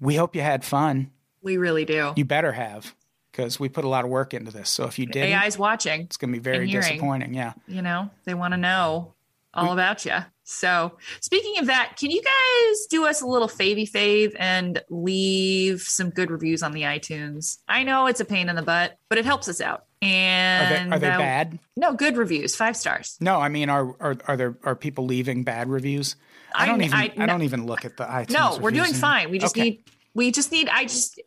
We hope you had fun. We really do. You better have. Because we put a lot of work into this. So if you didn't, A I's watching. It's going to be very disappointing. Yeah. You know, they want to know all we, about you. So speaking of that, can you guys do us a little favey fave and leave some good reviews on the iTunes? I know it's a pain in the butt, but it helps us out. And are they, are they uh, bad? No, good reviews. Five stars. No, I mean, are are, are there are people leaving bad reviews? I don't I, even I, I don't no, even look at the iTunes. No, we're doing and, fine. We just okay. need we just need I just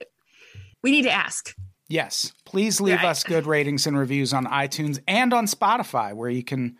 we need to ask. Yes, please leave yeah, us I, good ratings and reviews on iTunes and on Spotify, where you can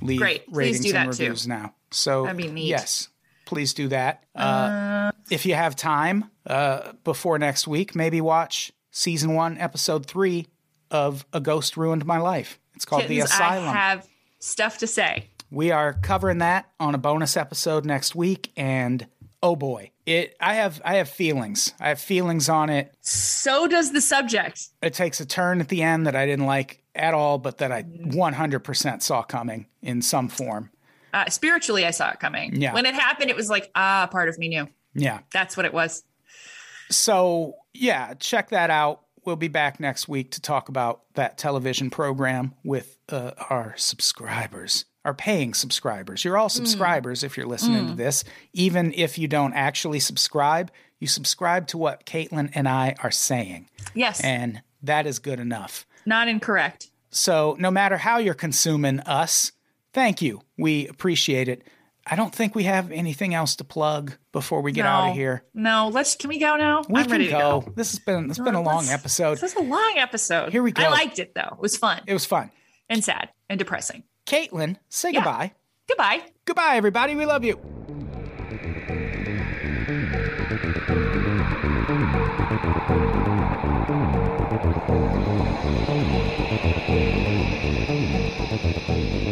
leave great. ratings and reviews too. now. So that'd be neat. Yes, please do that. Uh, uh, if you have time uh, before next week, maybe watch season one, episode three of A Ghost Ruined My Life. It's called Kittens, The Asylum. I have stuff to say. We are covering that on a bonus episode next week, and oh boy. It, I have, I have feelings. I have feelings on it. So does the subject. It takes a turn at the end that I didn't like at all, but that I one hundred percent saw coming in some form. Uh, spiritually, I saw it coming. Yeah. When it happened, it was like, ah, part of me knew. Yeah. That's what it was. So yeah, check that out. We'll be back next week to talk about that television program with uh, our subscribers. Are paying subscribers. You're all subscribers mm. if you're listening mm. to this. Even if you don't actually subscribe, you subscribe to what Caitlin and I are saying. Yes. And that is good enough. Not incorrect. So no matter how you're consuming us, thank you. We appreciate it. I don't think we have anything else to plug before we get no. out of here. No, let's, can we go now? We I'm can ready go. to go. This has been, it's no, been a long episode. This is a long episode. Here we go. I liked it though. It was fun. It was fun. And sad and depressing. Caitlin, say yeah. goodbye. Goodbye. Goodbye, everybody. We love you.